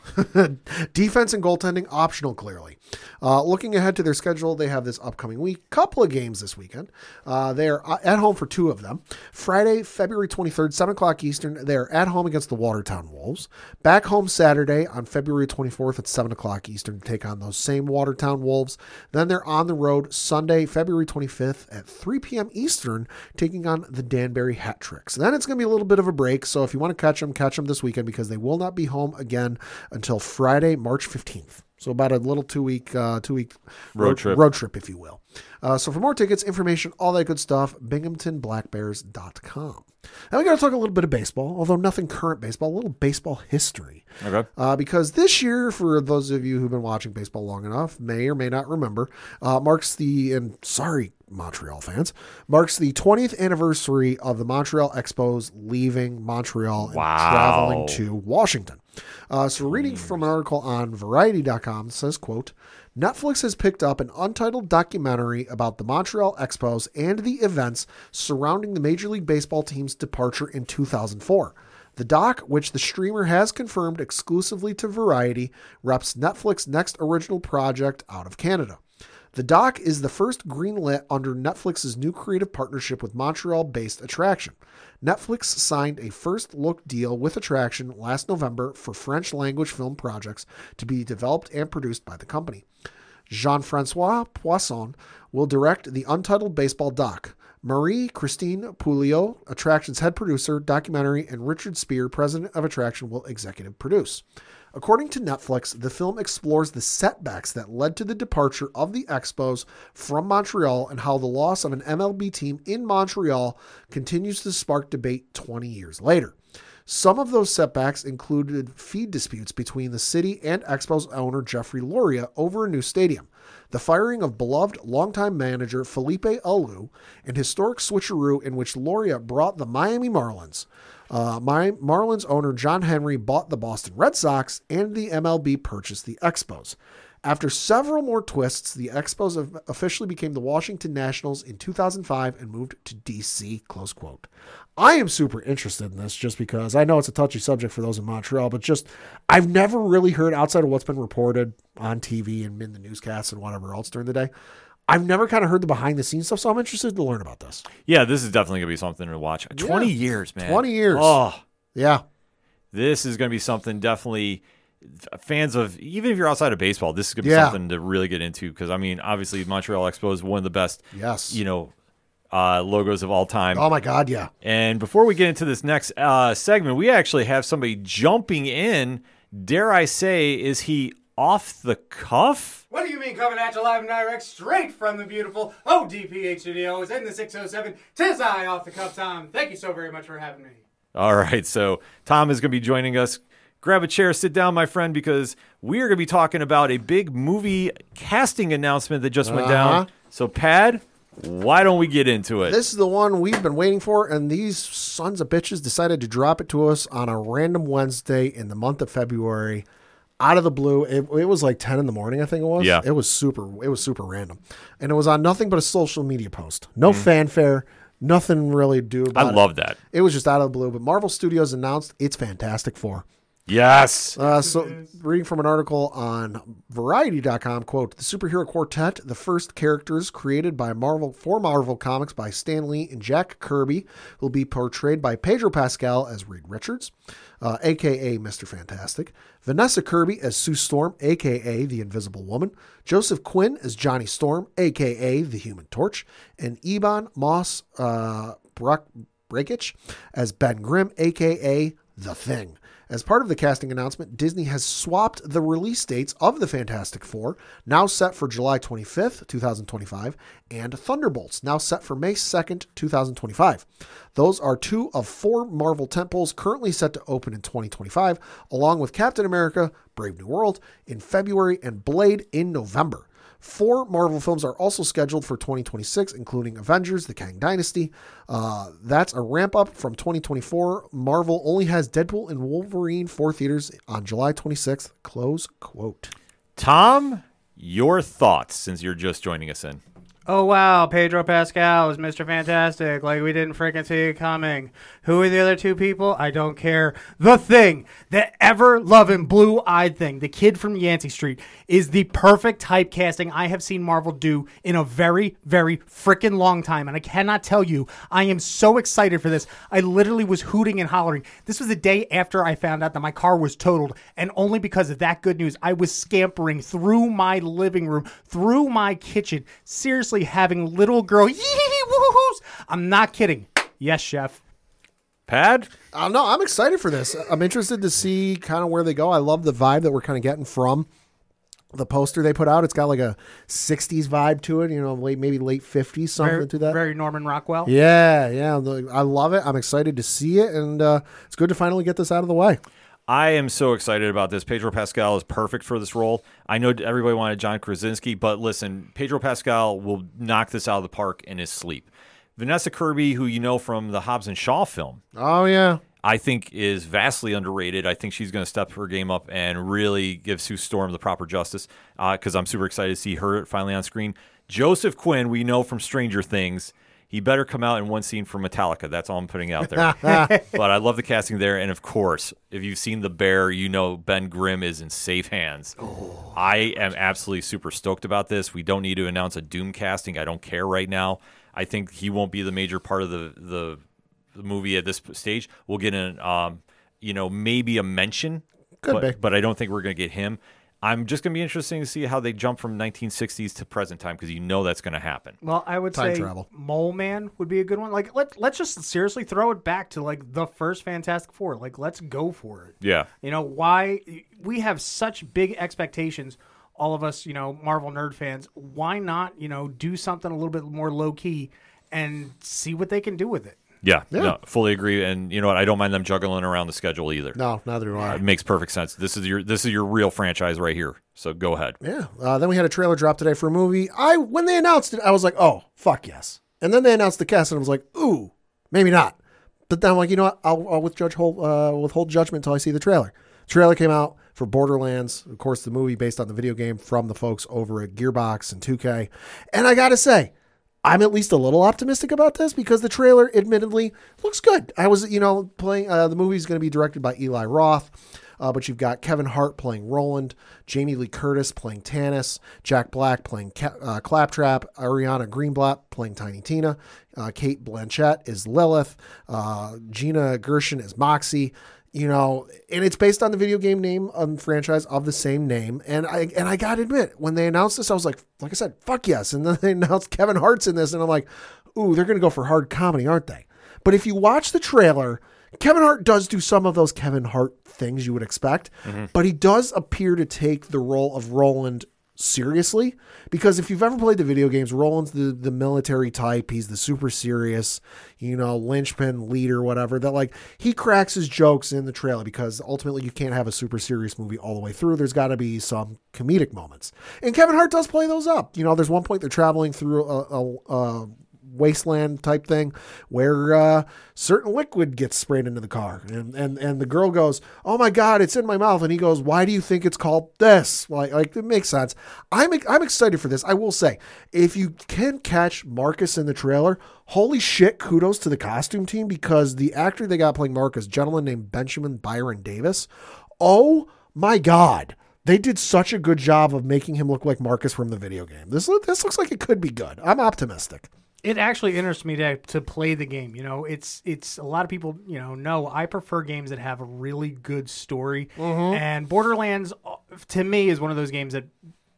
Defense and goaltending optional, clearly. Uh, looking ahead to their schedule, they have this upcoming week. Couple of games this weekend. Uh, they are at home for two of them. Friday, February twenty-third, seven o'clock Eastern, they are at home against the Watertown Wolves. Back home Saturday on February twenty-fourth at seven o'clock Eastern to take on those same Watertown Wolves. Then they're on the road Sunday, February twenty-fifth at three p.m. Eastern, taking on the Danbury Hat Tricks. And then it's going to be a little bit of a break, so if you want to catch them, catch them this weekend, because they will not be home again until Friday, March fifteenth. So about a little two-week uh, two-week road, road trip, road trip, if you will. Uh, so for more tickets, information, all that good stuff, Binghamton Black Bears dot com. Now we got to talk a little bit of baseball, although nothing current baseball, a little baseball history. Okay. Uh, because this year, for those of you who've been watching baseball long enough, may or may not remember, uh, marks the, and sorry, Montreal fans, marks the twentieth anniversary of the Montreal Expos leaving Montreal wow. and traveling to Washington. Uh, so reading from an article on Variety dot com, it says, quote, Netflix has picked up an untitled documentary about the Montreal Expos and the events surrounding the Major League Baseball team's departure in two thousand four. The doc, which the streamer has confirmed exclusively to Variety, reps Netflix's next original project out of Canada. The doc is the first greenlit under Netflix's new creative partnership with Montreal-based Attraction. Netflix signed a first-look deal with Attraction last November for French-language film projects to be developed and produced by the company. Jean-Francois Poisson will direct the untitled baseball doc. Marie-Christine Pouliot, Attraction's head producer, documentary, and Richard Spear, president of Attraction, will executive produce. According to Netflix, the film explores the setbacks that led to the departure of the Expos from Montreal and how the loss of an M L B team in Montreal continues to spark debate twenty years later. Some of those setbacks included feed disputes between the city and Expos owner Jeffrey Loria over a new stadium, the firing of beloved longtime manager Felipe Alou, and historic switcheroo in which Loria brought the Miami Marlins Uh, my Marlins owner John Henry bought the Boston Red Sox, and the M L B purchased the Expos. After several more twists, the Expos officially became the Washington Nationals in two thousand five and moved to D C, close quote. I am super interested in this just because I know it's a touchy subject for those in Montreal, but just I've never really heard, outside of what's been reported on T V and in the newscasts and whatever else during the day, I've never kind of heard the behind-the-scenes stuff, so I'm interested to learn about this. Yeah, this is definitely going to be something to watch. Yeah. twenty years, man. twenty years. Oh. Yeah. This is going to be something definitely fans of, even if you're outside of baseball, this is going to be yeah. something to really get into because, I mean, obviously Montreal Expo is one of the best yes. you know, uh, logos of all time. Oh, my God, yeah. And before we get into this next uh, segment, we actually have somebody jumping in. Dare I say, is he off the cuff? What do you mean coming at you live and direct straight from the beautiful O D P H studios in the six oh seven? Tis I, off the cuff, Tom. Thank you so very much for having me. All right, so Tom is going to be joining us. Grab a chair, sit down, my friend, because we are going to be talking about a big movie casting announcement that just went uh-huh. down. So, Pad, why don't we get into it? This is the one we've been waiting for, and these sons of bitches decided to drop it to us on a random Wednesday in the month of February. Out of the blue, it, it was like ten in the morning, I think it was. Yeah. It was super it was super random. And it was on nothing but a social media post. No mm-hmm. fanfare, nothing really do about it. I love it. that. It was just out of the blue. But Marvel Studios announced it's Fantastic Four. Yes. Uh, so reading from an article on Variety dot com, quote, the superhero quartet, the first characters created by Marvel for Marvel Comics by Stan Lee and Jack Kirby, will be portrayed by Pedro Pascal as Reed Richards, uh, a k a. Mister Fantastic, Vanessa Kirby as Sue Storm, a k a. the Invisible Woman, Joseph Quinn as Johnny Storm, a k a. the Human Torch, and Ebon Moss uh, Breakich as Ben Grimm, a k a. the Thing. As part of the casting announcement, Disney has swapped the release dates of the Fantastic Four, now set for July twenty-fifth, twenty twenty-five, and Thunderbolts, now set for May second, twenty twenty-five. Those are two of four Marvel tentpoles currently set to open in twenty twenty-five, along with Captain America, Brave New World in February, and Blade in November. Four Marvel films are also scheduled for twenty twenty-six, including Avengers, The Kang Dynasty. Uh, that's a ramp up from twenty twenty-four. Marvel only has Deadpool and Wolverine for theaters on July twenty-sixth. Close quote. Tom, your thoughts since you're just joining us in. Oh, wow. Pedro Pascal is Mister Fantastic. Like, we didn't freaking see it coming. Who are the other two people? I don't care. The Thing, the ever-loving blue-eyed Thing, the kid from Yancey Street, is the perfect typecasting I have seen Marvel do in a very, very freaking long time. And I cannot tell you, I am so excited for this. I literally was hooting and hollering. This was the day after I found out that my car was totaled. And only because of that good news, I was scampering through my living room, through my kitchen. Seriously. Having little girl yee hee woo-hoos. I'm not kidding. Yes, chef. Pad? I don't know. I'm excited for this. I'm interested to see kind of where they go. I love the vibe that we're kind of getting from the poster they put out. It's got like a sixties vibe to it, you know, late, maybe late fifties, something very, to that. Very Norman Rockwell. Yeah, yeah. I love it. I'm excited to see it, and uh, it's good to finally get this out of the way. I am so excited about this. Pedro Pascal is perfect for this role. I know everybody wanted John Krasinski, but listen, Pedro Pascal will knock this out of the park in his sleep. Vanessa Kirby, who you know from the Hobbs and Shaw film. Oh, yeah. I think is vastly underrated. I think she's going to step her game up and really give Sue Storm the proper justice because uh, I'm super excited to see her finally on screen. Joseph Quinn, we know from Stranger Things. He better come out in one scene for Metallica. That's all I'm putting out there. But I love the casting there. And, of course, if you've seen The Bear, you know Ben Grimm is in safe hands. Oh, I am absolutely super stoked about this. We don't need to announce a Doom casting. I don't care right now. I think he won't be the major part of the, the, the movie at this stage. We'll get an, um, you know, maybe a mention. Could but, be. But I don't think we're going to get him. I'm just going to be interesting to see how they jump from nineteen sixties to present time because you know that's going to happen. Well, I would time say travel. Mole Man would be a good one. Like, let, let's just seriously throw it back to, like, the first Fantastic Four. Like, let's go for it. Yeah. You know, why we have such big expectations, all of us, you know, Marvel nerd fans. Why not, you know, do something a little bit more low-key and see what they can do with it? Yeah, yeah. No, fully agree, and you know what? I don't mind them juggling around the schedule either. No, neither do I. It makes perfect sense. This is your this is your real franchise right here. So go ahead. Yeah. Uh, then we had a trailer drop today for a movie. I when they announced it, I was like, oh fuck yes. And then they announced the cast, and I was like, ooh, maybe not. But then I'm like, you know what? I'll, I'll withhold, hold, uh, withhold judgment until I see the trailer. Trailer came out for Borderlands, of course, the movie based on the video game from the folks over at Gearbox and two K. And I got to say, I'm at least a little optimistic about this because the trailer, admittedly, looks good. I was, you know, playing uh, the movie's going to be directed by Eli Roth, uh, but you've got Kevin Hart playing Roland, Jamie Lee Curtis playing Tannis, Jack Black playing Ca- uh, Claptrap, Ariana Greenblatt playing Tiny Tina, uh, Kate Blanchett is Lilith, uh, Gina Gershon is Moxie. You know, and it's based on the video game name um, franchise of the same name. And I and I got to admit, when they announced this, I was like, like I said, fuck yes. And then they announced Kevin Hart's in this. And I'm like, ooh, they're going to go for hard comedy, aren't they? But if you watch the trailer, Kevin Hart does do some of those Kevin Hart things you would expect. Mm-hmm. But he does appear to take the role of Roland seriously, because if you've ever played the video games, Roland's the, the military type. He's the super serious, you know, linchpin leader, whatever, that like he cracks his jokes in the trailer because ultimately you can't have a super serious movie all the way through. There's got to be some comedic moments, and Kevin Hart does play those up. You know, there's one point they're traveling through a, a, a wasteland type thing where uh certain liquid gets sprayed into the car, and and and the girl goes, oh my god, it's in my mouth, and he goes, why do you think it's called this? Like, like it makes sense. I'm I'm excited for this. I will say, if you can catch Marcus in the trailer, holy shit, kudos to the costume team, because the actor they got playing Marcus, gentleman named Benjamin Byron Davis, oh my god, they did such a good job of making him look like Marcus from the video game. This this looks like it could be good. I'm optimistic. It actually interests me to to play the game. You know, it's it's a lot of people, you know, know I prefer games that have a really good story. Mm-hmm. And Borderlands, to me, is one of those games that,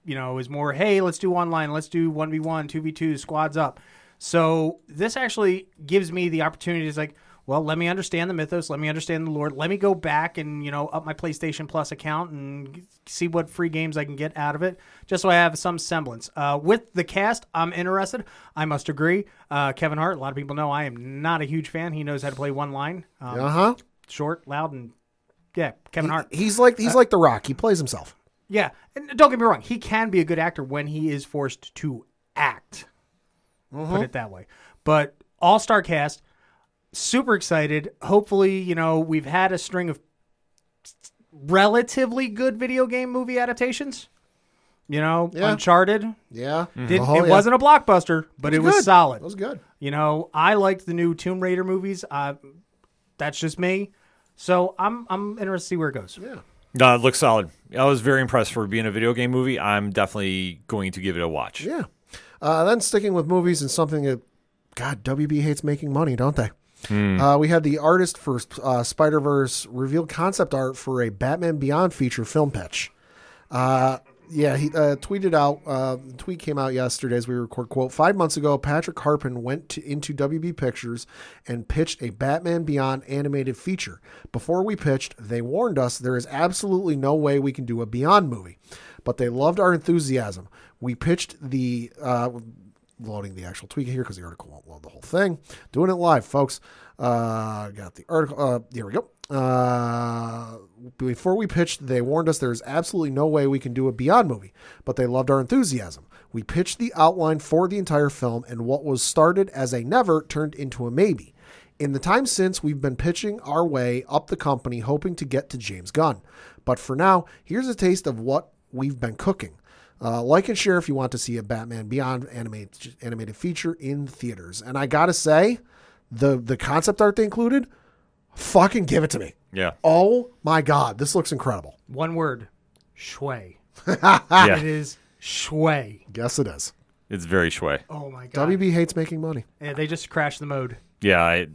you know, is more, hey, let's do online, let's do one v one, two v two, squads up. So this actually gives me the opportunity to, like, well, let me understand the mythos, let me understand the lore, let me go back and, you know, up my PlayStation Plus account and see what free games I can get out of it, just so I have some semblance. Uh, with the cast, I'm interested. I must agree. Uh, Kevin Hart, a lot of people know I am not a huge fan. He knows how to play one line. Um, uh-huh. Short, loud, and, yeah, Kevin he, Hart. He's like he's uh, like The Rock. He plays himself. Yeah, and don't get me wrong. He can be a good actor when he is forced to act. Mm-hmm. Put it that way. But all-star cast. Super excited. Hopefully, you know, we've had a string of relatively good video game movie adaptations. You know, yeah. Uncharted. Yeah. Did, oh, it yeah. wasn't a blockbuster, but it was, it was solid. It was good. You know, I liked the new Tomb Raider movies. Uh, that's just me. So I'm I'm interested to see where it goes. Yeah. No, it looks solid. I was very impressed for being a video game movie. I'm definitely going to give it a watch. Yeah. Uh, then sticking with movies and something that, God, W B hates making money, don't they? Hmm. Uh, we had the artist for uh, Spider-Verse reveal concept art for a Batman Beyond feature film pitch. Uh, yeah, he uh, tweeted out, uh, the tweet came out yesterday as we record, quote, five months ago, Patrick Harpin went to, into W B Pictures and pitched a Batman Beyond animated feature. Before we pitched, they warned us there is absolutely no way we can do a Beyond movie, but they loved our enthusiasm. We pitched the... Uh, loading the actual tweet here because the article won't load the whole thing. Doing it live, folks. Uh, got the article. Uh, here we go. Uh, before we pitched, they warned us there's absolutely no way we can do a Beyond movie, but they loved our enthusiasm. We pitched the outline for the entire film, and what was started as a never turned into a maybe. In the time since, we've been pitching our way up the company, hoping to get to James Gunn. But for now, here's a taste of what we've been cooking. Uh, like and share if you want to see a Batman Beyond animated animated feature in theaters. And I gotta say, the the concept art they included, fucking give it to me. Yeah. Oh my god, this looks incredible. One word, shway. Yeah. It is shway. Yes, it is. It's very shway. Oh my god. W B hates making money. Yeah, they just crashed the mode. Yeah, I,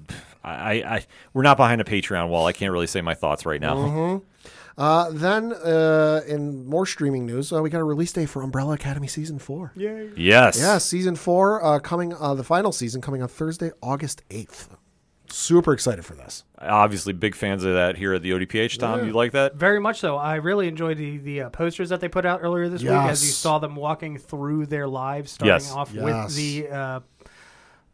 I, I, we're not behind a Patreon wall. I can't really say my thoughts right now. Mm-hmm. Uh, then, uh, in more streaming news, uh, we got a release date for Umbrella Academy Season four. Yay. Yes. Yeah, Season four uh, coming, uh, the final season coming on Thursday, August eighth. Super excited for this. Obviously, big fans of that here at the O D P H. Tom, yeah. You like that? Very much so. I really enjoyed the, the uh, posters that they put out earlier this yes. week as you saw them walking through their lives, starting yes. off yes. with the uh,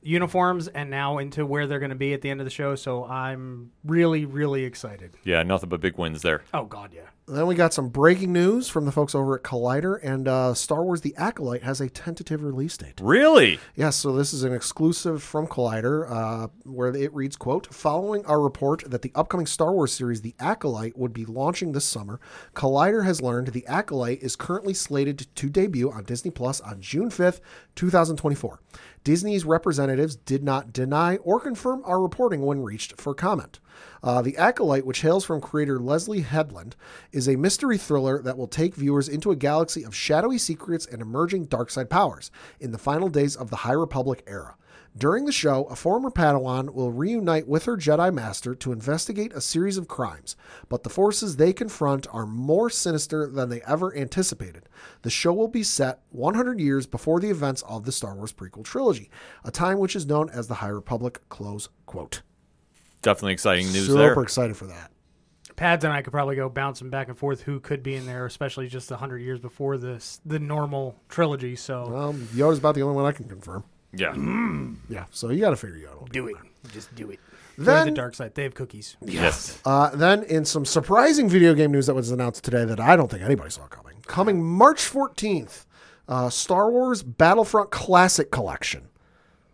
uniforms and now into where they're going to be at the end of the show. So I'm really, really excited. Yeah, nothing but big wins there. Oh, God, yeah. Then we got some breaking news from the folks over at Collider, and uh, Star Wars The Acolyte has a tentative release date. Really? Yeah, so this is an exclusive from Collider uh, where it reads, quote, following our report that the upcoming Star Wars series The Acolyte would be launching this summer, Collider has learned The Acolyte is currently slated to debut on Disney Plus on June fifth, twenty twenty-four. Disney's representatives did not deny or confirm our reporting when reached for comment. Uh, the Acolyte, which hails from creator Leslie Headland, is a mystery thriller that will take viewers into a galaxy of shadowy secrets and emerging dark side powers in the final days of the High Republic era. During the show, a former Padawan will reunite with her Jedi master to investigate a series of crimes, but the forces they confront are more sinister than they ever anticipated. The show will be set one hundred years before the events of the Star Wars prequel trilogy, a time which is known as the High Republic, close quote. Definitely exciting news Super there. Super excited for that. Pads and I could probably go bouncing back and forth who could be in there, especially just one hundred years before this, the normal trilogy. So, well, Yoda's about the only one I can confirm. Yeah. Mm. Yeah, so you got to figure Yoda. Do it. Just do it. Then, go to the dark side. They have cookies. Yes. yes. Uh, then in some surprising video game news that was announced today that I don't think anybody saw coming, coming March fourteenth, uh, Star Wars Battlefront Classic Collection.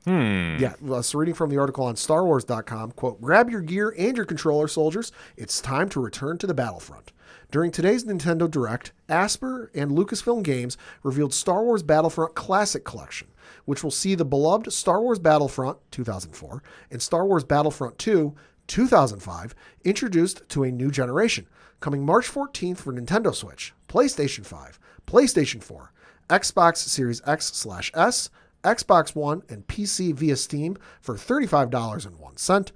Hmm. Yeah, well, so reading from the article on Star Wars dot com, quote, grab your gear and your controller, soldiers. It's time to return to the battlefront. During today's Nintendo Direct, Asper and Lucasfilm Games revealed Star Wars Battlefront Classic Collection, which will see the beloved Star Wars Battlefront two thousand four and Star Wars Battlefront two two thousand five introduced to a new generation, coming March fourteenth for Nintendo Switch, PlayStation five, PlayStation four, Xbox Series X slash S, Xbox One, and P C via Steam for thirty-five dollars and one cent.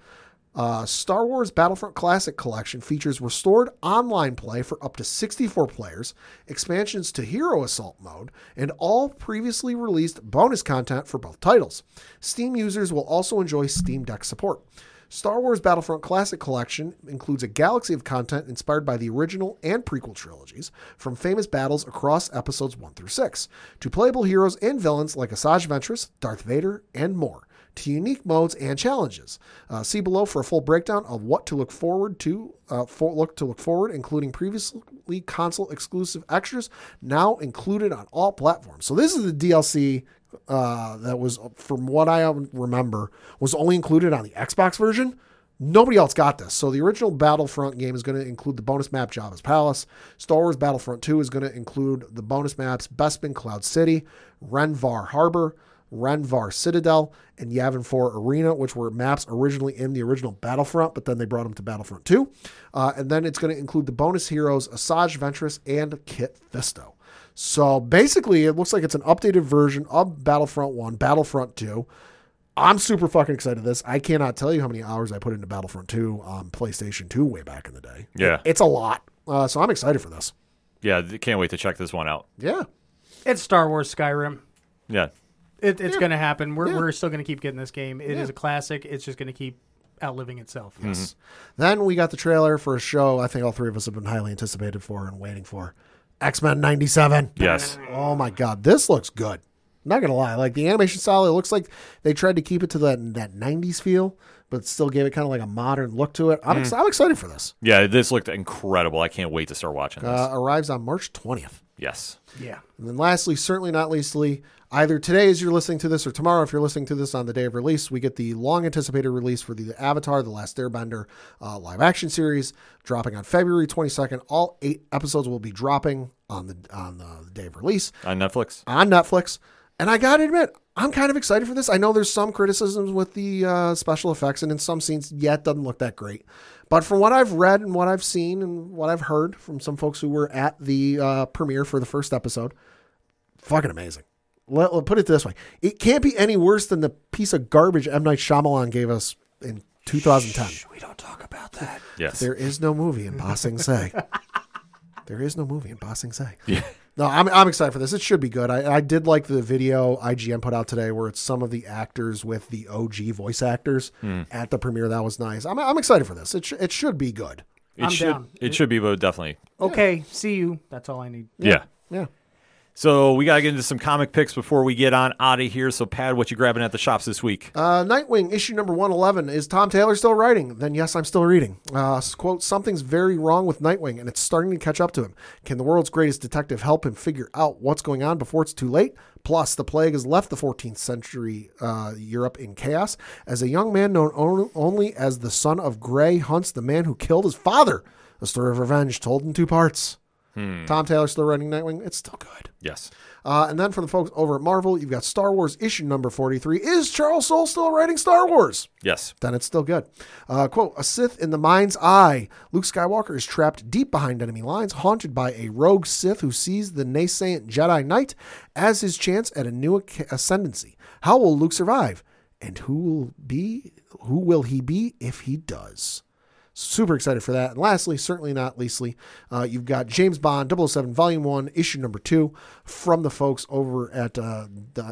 Uh, Star Wars Battlefront Classic Collection features restored online play for up to sixty-four players, expansions to Hero Assault mode, and all previously released bonus content for both titles. Steam users will also enjoy Steam Deck support. Star Wars Battlefront Classic Collection includes a galaxy of content inspired by the original and prequel trilogies, from famous battles across episodes one through six, to playable heroes and villains like Asajj Ventress, Darth Vader, and more, to unique modes and challenges. Uh, see below for a full breakdown of what to look forward to, uh, for, look to look forward, including previously console-exclusive extras, now included on all platforms. So this is the D L C Uh, that was, from what I remember, was only included on the Xbox version. Nobody else got this. So the original Battlefront game is going to include the bonus map Jabba's Palace. Star Wars Battlefront two is going to include the bonus maps Bespin Cloud City, Renvar Harbor, Renvar Citadel, and Yavin four Arena, which were maps originally in the original Battlefront, but then they brought them to Battlefront two. Uh, and then it's going to include the bonus heroes Asajj Ventress and Kit Fisto. So basically, it looks like it's an updated version of Battlefront one, Battlefront two. I'm super fucking excited for this. I cannot tell you how many hours I put into Battlefront two on PlayStation two way back in the day. Yeah. It's a lot. Uh, so I'm excited for this. Yeah, can't wait to check this one out. Yeah. It's Star Wars Skyrim. Yeah. It, it's yeah. going to happen. We're, yeah. we're still going to keep getting this game. It yeah. is a classic. It's just going to keep outliving itself. Yes. Mm-hmm. Then we got the trailer for a show I think all three of us have been highly anticipated for and waiting for. X-Men ninety-seven. Yes. Oh, my God. This looks good. I'm not going to lie. Like, the animation style, it looks like they tried to keep it to that, that nineties feel, but still gave it kind of like a modern look to it. I'm, mm. ex- I'm excited for this. Yeah, this looked incredible. I can't wait to start watching this. Uh, arrives on March twentieth. Yes. Yeah. And then lastly, certainly not leastly, either today as you're listening to this or tomorrow if you're listening to this on the day of release, we get the long-anticipated release for the Avatar, The Last Airbender uh, live-action series dropping on February twenty-second. All eight episodes will be dropping on the on the day of release. On Netflix. On Netflix. And I got to admit, I'm kind of excited for this. I know there's some criticisms with the uh, special effects, and in some scenes, yeah, it doesn't look that great. But from what I've read and what I've seen and what I've heard from some folks who were at the uh, premiere for the first episode, fucking amazing. Let, let put it this way. It can't be any worse than the piece of garbage M. Night Shyamalan gave us in two thousand ten. Shh, we don't talk about that. Yes. There is no movie in Ba Sing Se. There is no movie in Ba Sing Se. Yeah. No, I'm I'm excited for this. It should be good. I, I did like the video I G N put out today where it's some of the actors with the O G voice actors mm. at the premiere. That was nice. I'm I'm excited for this. It sh- it should be good. It I'm should down. It, it should be, but definitely. Okay, yeah. See you. That's all I need. Yeah. Yeah. yeah. So we got to get into some comic picks before we get on out of here. So, Pad, what you grabbing at the shops this week? Uh, Nightwing, issue number one eleven. Is Tom Taylor still writing? Then yes, I'm still reading. Uh, quote, something's very wrong with Nightwing, and it's starting to catch up to him. Can the world's greatest detective help him figure out what's going on before it's too late? Plus, the plague has left the fourteenth century uh, Europe in chaos as a young man known on- only as the Son of Grey hunts the man who killed his father. A story of revenge told in two parts. Hmm. Tom Taylor still running Nightwing. It's still good. Yes. Uh, and then for the folks over at Marvel, you've got Star Wars issue number forty-three. Is Charles Soule still writing Star Wars? Yes. Then it's still good. Uh, quote, a Sith in the mind's eye. Luke Skywalker is trapped deep behind enemy lines, haunted by a rogue Sith who sees the nascent Jedi Knight as his chance at a new ascendancy. How will Luke survive? And who will be? Who will he be if he does? Super excited for that. And lastly, certainly not leastly, uh, you've got James Bond double oh seven Volume one, Issue Number two from the folks over at uh,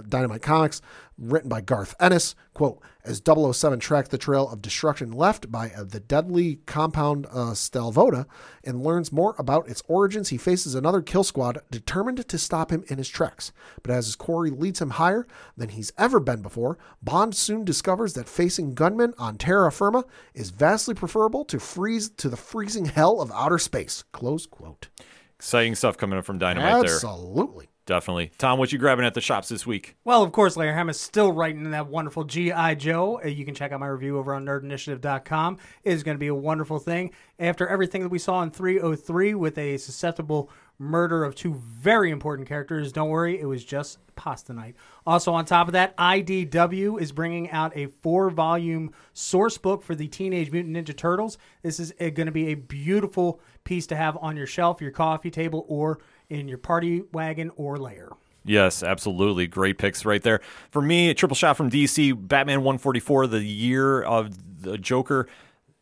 Dynamite Comics, written by Garth Ennis. Quote, as double oh seven tracks the trail of destruction left by uh, the deadly compound uh, Stelvoda and learns more about its origins, he faces another kill squad determined to stop him in his tracks. But as his quarry leads him higher than he's ever been before, Bond soon discovers that facing gunmen on terra firma is vastly preferable to freeze to the freezing hell of outer space. Close quote. Exciting stuff coming up from Dynamite there. Absolutely. Definitely. Tom, what you grabbing at the shops this week? Well, of course, Larry Hammond's still writing that wonderful G I. Joe. You can check out my review over on nerd initiative dot com. It is going to be a wonderful thing. After everything that we saw in three oh three with a susceptible murder of two very important characters, don't worry, it was just pasta night. Also on top of that, I D W is bringing out a four-volume source book for the Teenage Mutant Ninja Turtles. This is going to be a beautiful piece to have on your shelf, your coffee table, or in your party wagon or lair. Yes, absolutely. Great picks right there. For me, a triple shot from D C, Batman one forty-four, the year of the Joker,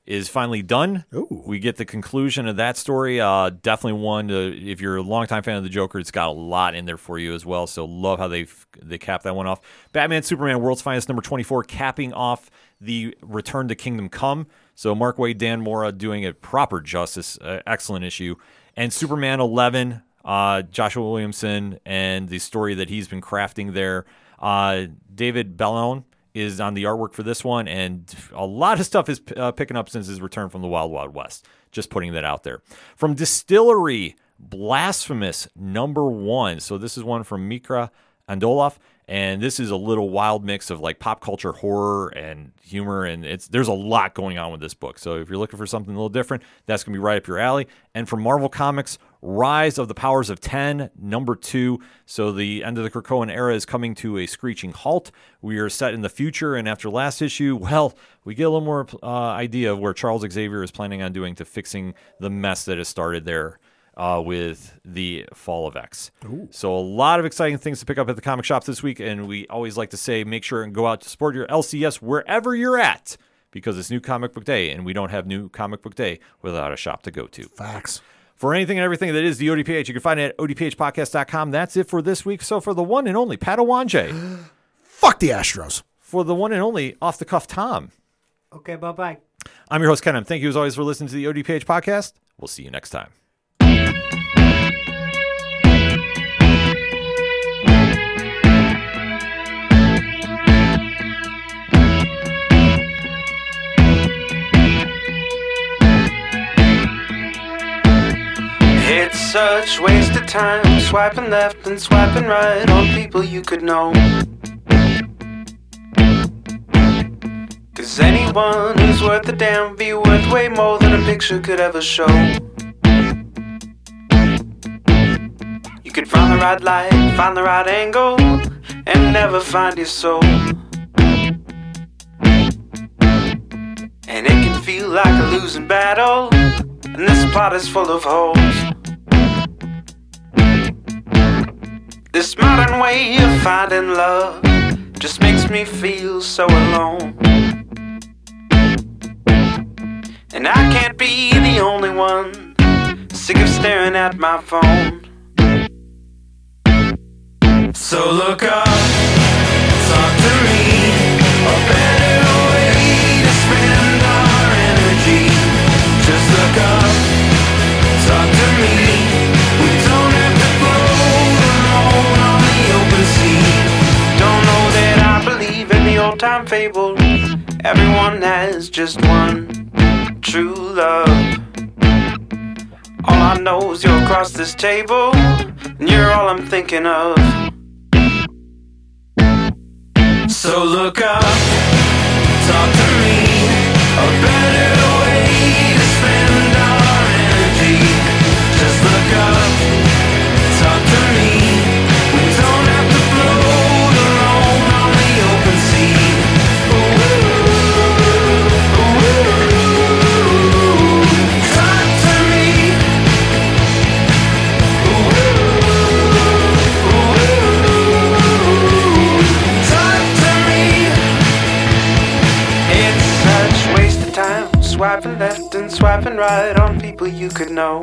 is finally done. Ooh. We get the conclusion of that story. Uh, definitely one, to, if you're a longtime fan of the Joker, it's got a lot in there for you as well, so love how they they capped that one off. Batman, Superman, World's Finest, number twenty-four, capping off the Return to Kingdom Come. So Mark Waid, Dan Mora doing it proper justice. Uh, excellent issue. And Superman eleven, Uh, Joshua Williamson and the story that he's been crafting there. Uh, David Bellone is on the artwork for this one, and a lot of stuff is p- uh, picking up since his return from the Wild Wild West. Just putting that out there. From Distillery, Blasphemous number one. So this is one from Mikra Andoloff, and this is a little wild mix of like pop culture, horror, and humor, and it's there's a lot going on with this book. So if you're looking for something a little different, that's going to be right up your alley. And from Marvel Comics, Rise of the Powers of Ten, number two. So the end of the Krakoan era is coming to a screeching halt. We are set in the future, and after last issue, well, we get a little more uh, idea of where Charles Xavier is planning on doing to fixing the mess that has started there uh, with the fall of X. Ooh. So a lot of exciting things to pick up at the comic shop this week, and we always like to say make sure and go out to support your L C S wherever you're at, because it's New Comic Book Day, and we don't have New Comic Book Day without a shop to go to. Facts. For anything and everything that is the O D P H, you can find it at O D P H podcast dot com. That's it for this week. So for the one and only Padawan J. Fuck the Astros. For the one and only off-the-cuff Tom. Okay, bye-bye. I'm your host, Ken M. Thank you, as always, for listening to the O D P H podcast. We'll see you next time. It's such waste of time, swiping left and swiping right on people you could know. Cause anyone who's worth a damn be worth way more than a picture could ever show. You could find the right light, find the right angle, and never find your soul. And it can feel like a losing battle, and this plot is full of holes. This modern way of finding love just makes me feel so alone. And I can't be the only one sick of staring at my phone. So look up, talk to me, a better way to spend our energy. Just look up, talk to me, we don't have to blow them all. time fable. Everyone has just one true love. All I know is you're across this table, and you're all I'm thinking of. So look up, talk to me, a better way to spend our energy. Just look up, talk to me, we don't have to float alone on the open sea. Swiping left and swiping right on people you could know.